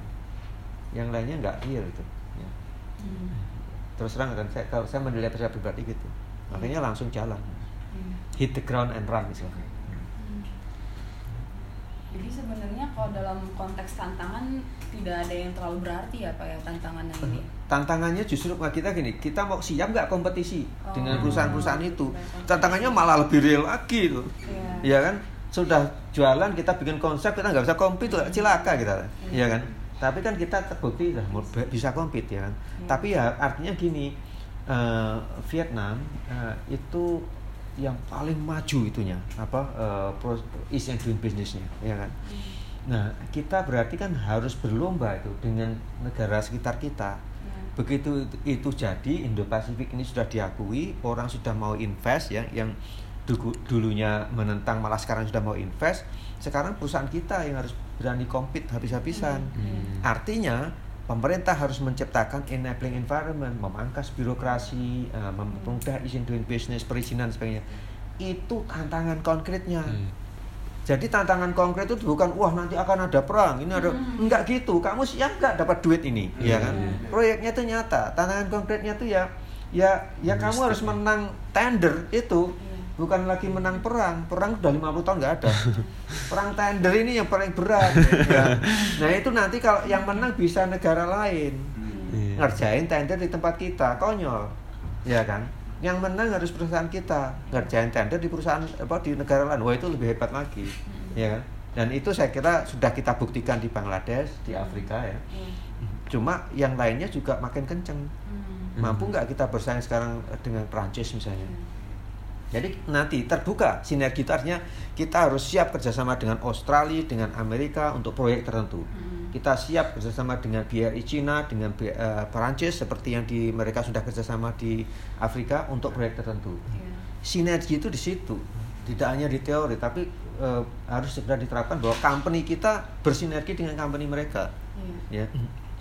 Yang lainnya nggak real itu. Ya. Terus terang kan kalau saya menilai persepsi berarti gitu. Makanya langsung jalan. Hit the ground and run misalnya. Jadi sebenarnya kalau dalam konteks tantangan tidak ada yang terlalu berarti ya Pak ya, tantangannya ini. Tantangannya justru kita gini, kita mau siap nggak kompetisi dengan perusahaan-perusahaan itu. Tantangannya malah lebih real lagi loh. Iya kan? Sudah jualan kita bikin konsep, kita nggak bisa kompet, cilaka kita. Iya kan? Tapi kan kita terbukti bisa kompet ya kan. Tapi ya artinya gini, Vietnam itu yang paling maju itunya is and doing business-nya ya kan. Nah kita berarti kan harus berlomba itu dengan negara sekitar kita. Begitu itu jadi Indo-Pasifik ini sudah diakui, orang sudah mau invest ya, yang dulunya menentang malah sekarang sudah mau invest. Sekarang perusahaan kita yang harus berani compete habis-habisan. Artinya pemerintah harus menciptakan enabling environment, memangkas birokrasi, mempermudah izin doing business, perizinan sebagainya. Itu tantangan konkretnya. Jadi tantangan konkret itu bukan wah nanti akan ada perang, ini ada enggak gitu. Kamu siap enggak dapat duit ini, ya kan? Proyeknya itu nyata. Tantangan konkretnya itu ya kamu harus menang tender itu. Bukan lagi menang perang udah 50 tahun nggak ada. Perang tender ini yang paling berat ya. Nah itu nanti kalau yang menang bisa negara lain ngerjain tender di tempat kita, konyol ya kan. Yang menang harus perusahaan kita ngerjain tender di perusahaan di negara lain, wah itu lebih hebat lagi ya kan. Dan itu saya kira sudah kita buktikan di Bangladesh, di Afrika ya. Cuma yang lainnya juga makin kenceng. Mampu nggak kita bersaing sekarang dengan Perancis misalnya. Jadi nanti terbuka sinergi itu, artinya kita harus siap kerjasama dengan Australia, dengan Amerika untuk proyek tertentu. Kita siap kerjasama dengan BRI Cina, dengan Perancis seperti yang di mereka sudah kerjasama di Afrika untuk proyek tertentu. Sinergi itu di situ, tidak hanya di teori, tapi harus segera diterapkan bahwa company kita bersinergi dengan company mereka. Ya.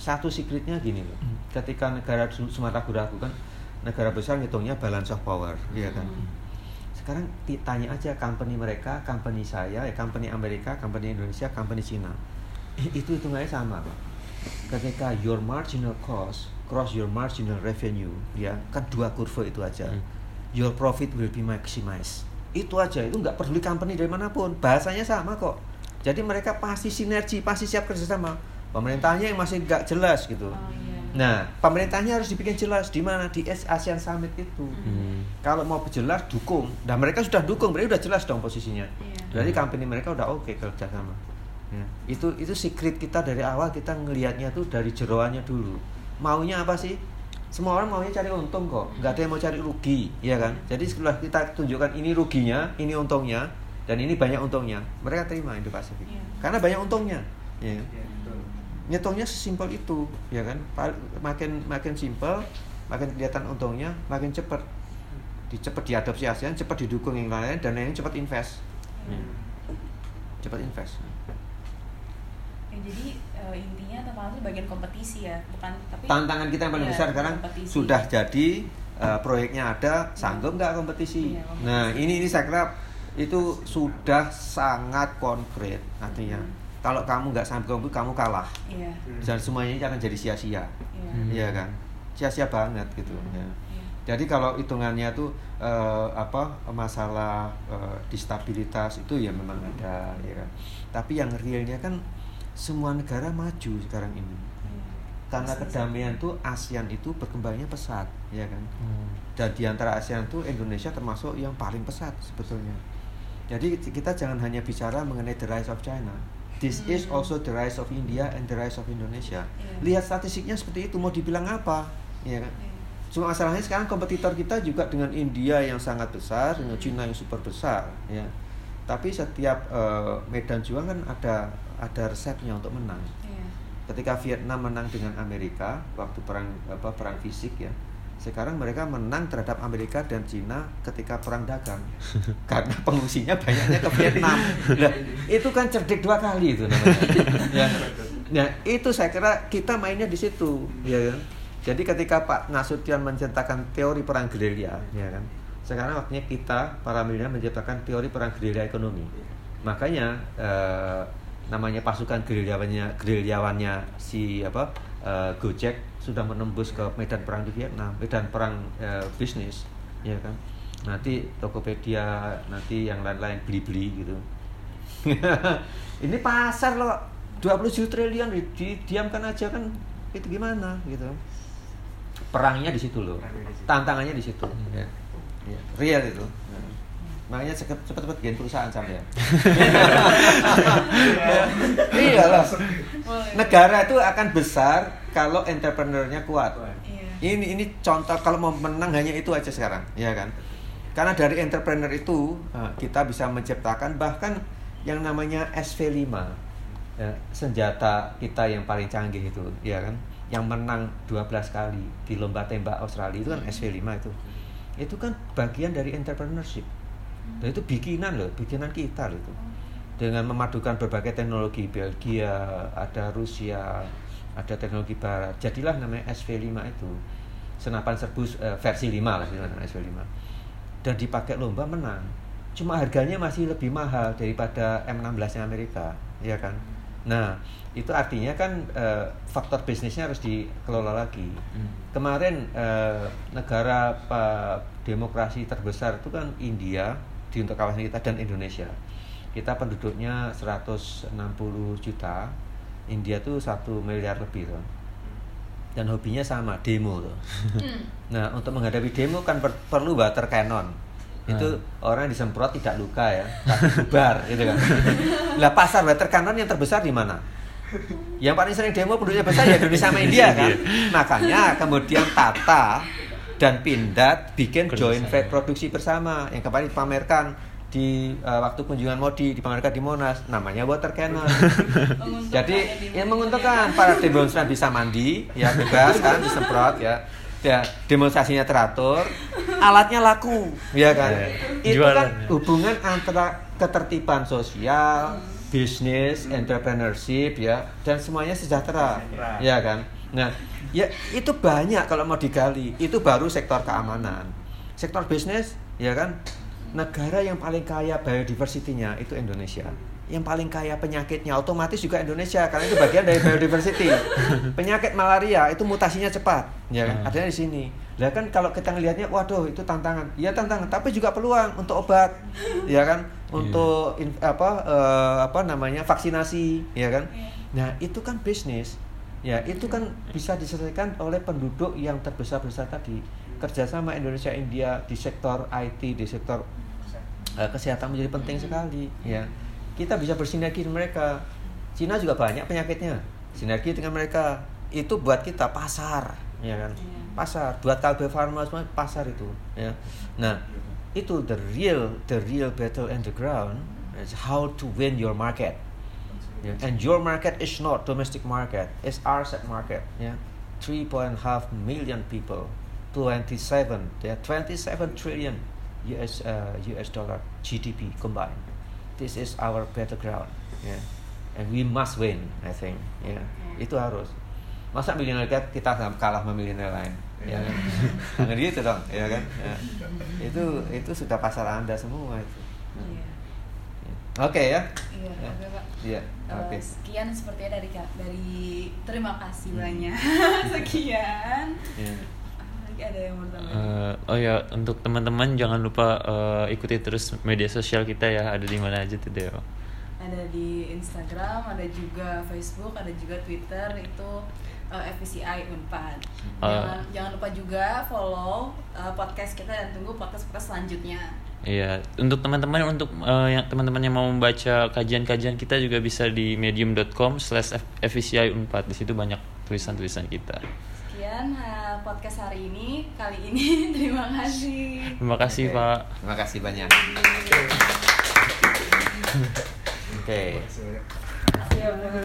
Satu secretnya gini loh, ketika negara Sumatera ragu-ragu kan, negara besar ngitungnya balance of power, ya kan. Sekarang tanya aja company mereka, company saya, company Amerika, company Indonesia, company Cina, itu hitungannya sama, Pak. Ketika your marginal cost cross your marginal revenue, ya, kedua kurva itu aja, your profit will be maximized. Itu aja, itu nggak peduli company dari manapun, bahasanya sama kok. Jadi mereka pasti sinergi, pasti siap kerjasama. Pemerintahnya yang masih nggak jelas gitu. Nah, pemerintahnya harus dibikin jelas di mana, di ASEAN Summit itu. Kalau mau jelas dukung, dan mereka sudah dukung, mereka sudah jelas dong posisinya. Jadi company mereka udah oke kerjasama. Ya. Itu secret kita dari awal, kita ngelihatnya tuh dari jeroannya dulu. Maunya apa sih? Semua orang maunya cari untung kok, nggak ada yang mau cari rugi, ya kan? Jadi setelah kita tunjukkan ini ruginya, ini untungnya, dan ini banyak untungnya, mereka terima Indo-Pasifik. Karena banyak untungnya, ya. Nyetongnya sesimpel itu, ya kan? Makin simpel, makin kelihatan untungnya, makin cepat, cepat diadopsi ASEAN, cepat didukung yang lain, dan yang lain cepat invest, Ya, jadi intinya tantangan itu bagian kompetisi ya, bukan, tapi tantangan kita yang paling besar sekarang kompetisi. Sudah jadi proyeknya ada, sanggup nggak kompetisi? Nah, ini saya kira itu sudah sangat konkret artinya. Kalau kamu nggak sanggup kompetisi, kamu kalah. Dan semuanya ini akan jadi sia-sia, iya kan? Sia-sia banget gitu. Jadi kalau hitungannya tuh masalah distabilitas itu ya memang ada, ya kan? Tapi yang realnya kan semua negara maju sekarang ini karena kedamaian tuh ASEAN itu berkembangnya pesat, ya kan. Dan diantara ASEAN tuh Indonesia termasuk yang paling pesat sebetulnya. Jadi kita jangan hanya bicara mengenai the rise of China, this is also the rise of India and the rise of Indonesia. Lihat statistiknya seperti itu, mau dibilang apa, ya kan. Cuma masalahnya sekarang kompetitor kita juga dengan India yang sangat besar, dengan China yang super besar, ya. Tapi setiap medan juang kan ada resepnya untuk menang. Ketika Vietnam menang dengan Amerika waktu perang fisik, ya. Sekarang mereka menang terhadap Amerika dan Cina ketika perang dagang. Karena pengungsinya banyaknya ke Vietnam. Nah, itu kan cerdik dua kali itu namanya. Ya. Nah, itu saya kira kita mainnya di situ, ya kan. Jadi ketika Pak Nasution menciptakan teori perang gerilya, ya kan. Sekarang waktunya kita para milenial menciptakan teori perang gerilya ekonomi. Makanya namanya pasukan gerilyawannya Gojek sudah menembus ke medan perang di Vietnam, medan perang bisnis, ya kan. Nanti Tokopedia, nanti yang lain-lain, beli-beli gitu. Ini pasar loh, 20 triliun didiamkan aja kan, itu gimana gitu. Perangnya di situ loh, tantangannya di situ. Ya, real itu. Makanya cepat-cepat gain perusahaan sampai ya. Iya lah. Negara itu akan besar kalau entrepreneurnya kuat. Ini contoh, kalau mau menang hanya itu aja sekarang, ya kan? Karena dari entrepreneur itu kita bisa menciptakan bahkan yang namanya SV5, ya, senjata kita yang paling canggih itu, ya kan? Yang menang 12 kali di lomba tembak Australia itu kan SV5 itu kan bagian dari entrepreneurship. Dan itu bikinan kita loh itu. Dengan memadukan berbagai teknologi, Belgia, ada Rusia, ada teknologi barat. Jadilah namanya SV5 itu. Senapan serbu versi 5 lah SV5. Dan dipakai lomba menang. Cuma harganya masih lebih mahal daripada M16-nya Amerika, ya kan. Nah, itu artinya kan faktor bisnisnya harus dikelola lagi. Kemarin negara demokrasi terbesar itu kan India untuk kawasan kita dan Indonesia. Kita penduduknya 160 juta, India tuh 1 miliar lebih tuh. Dan hobinya sama, demo tuh. Nah, untuk menghadapi demo kan perlu water cannon. Itu orang yang disemprot tidak luka ya, tapi bubar gitu kan. Lah pasar water cannon yang terbesar di mana? Yang paling sering demo penduduknya besar ya Indonesia sama India kan. Makanya kemudian Tata dan Pindad bikin joint produksi bersama yang kemarin dipamerkan di waktu kunjungan Modi, dipamerkan di Monas, namanya water cannon. Jadi yang menguntungkan para demonstran bisa mandi ya, bebas kan, disemprot ya. Ya, demonstrasinya teratur, alatnya laku, ya kan. Itu kan hubungan antara ketertiban sosial, bisnis, entrepreneurship ya, dan semuanya sejahtera, ya kan. Nah, ya itu banyak kalau mau digali. Itu baru sektor keamanan. Sektor bisnis, ya kan? Negara yang paling kaya biodiversity-nya itu Indonesia. Yang paling kaya penyakitnya otomatis juga Indonesia, karena itu bagian dari biodiversity. Penyakit malaria itu mutasinya cepat, ya kan? Adanya di sini. Lah kan kalau kita ngelihatnya, waduh itu tantangan. Ya tantangan, tapi juga peluang untuk obat, ya kan? Untuk vaksinasi, ya kan? Nah, itu kan bisnis. Ya, itu kan bisa diselesaikan oleh penduduk yang terbesar-besar tadi. Kerjasama Indonesia India di sektor IT, di sektor kesehatan menjadi penting sekali, ya. Kita bisa bersinergi dengan mereka. Cina juga banyak penyakitnya. Sinergi dengan mereka itu buat kita pasar, ya kan? Pasar buat Kalbe Farma, semua pasar itu, ya. Nah, itu the real battle on the ground is how to win your market. Yeah. And your market is not domestic market, it's RCEP market, ya. 3.5 million people, 27 trillion US dollar GDP combined. This is our battleground, ya. And we must win, I think, ya. Itu harus. Masa milenial kita kalah sama milenial lain, ya kan? Nggak gitu dong, ya kan? Ya. Itu sudah pasar Anda semua itu. Yeah. Oke, ya. Iya, oke, Pak. Iya. Oke. Sekian sepertinya dari terima kasih banyak. Sekian. Yeah. Ada yang mau tambah? Untuk teman-teman jangan lupa ikuti terus media sosial kita, ya. Ada di mana aja tuh, Deo? Ada di Instagram, ada juga Facebook, ada juga Twitter, itu FPCI Unpad. Jangan lupa juga follow podcast kita dan tunggu podcast-podcast selanjutnya. Iya, untuk teman-teman yang teman-teman yang mau membaca kajian-kajian kita juga bisa di medium.com/FVCI4. Di situ banyak tulisan-tulisan kita. Sekian podcast hari ini, kali ini. Terima kasih. Terima kasih, okay. Pak. Terima kasih banyak. Oke. Okay.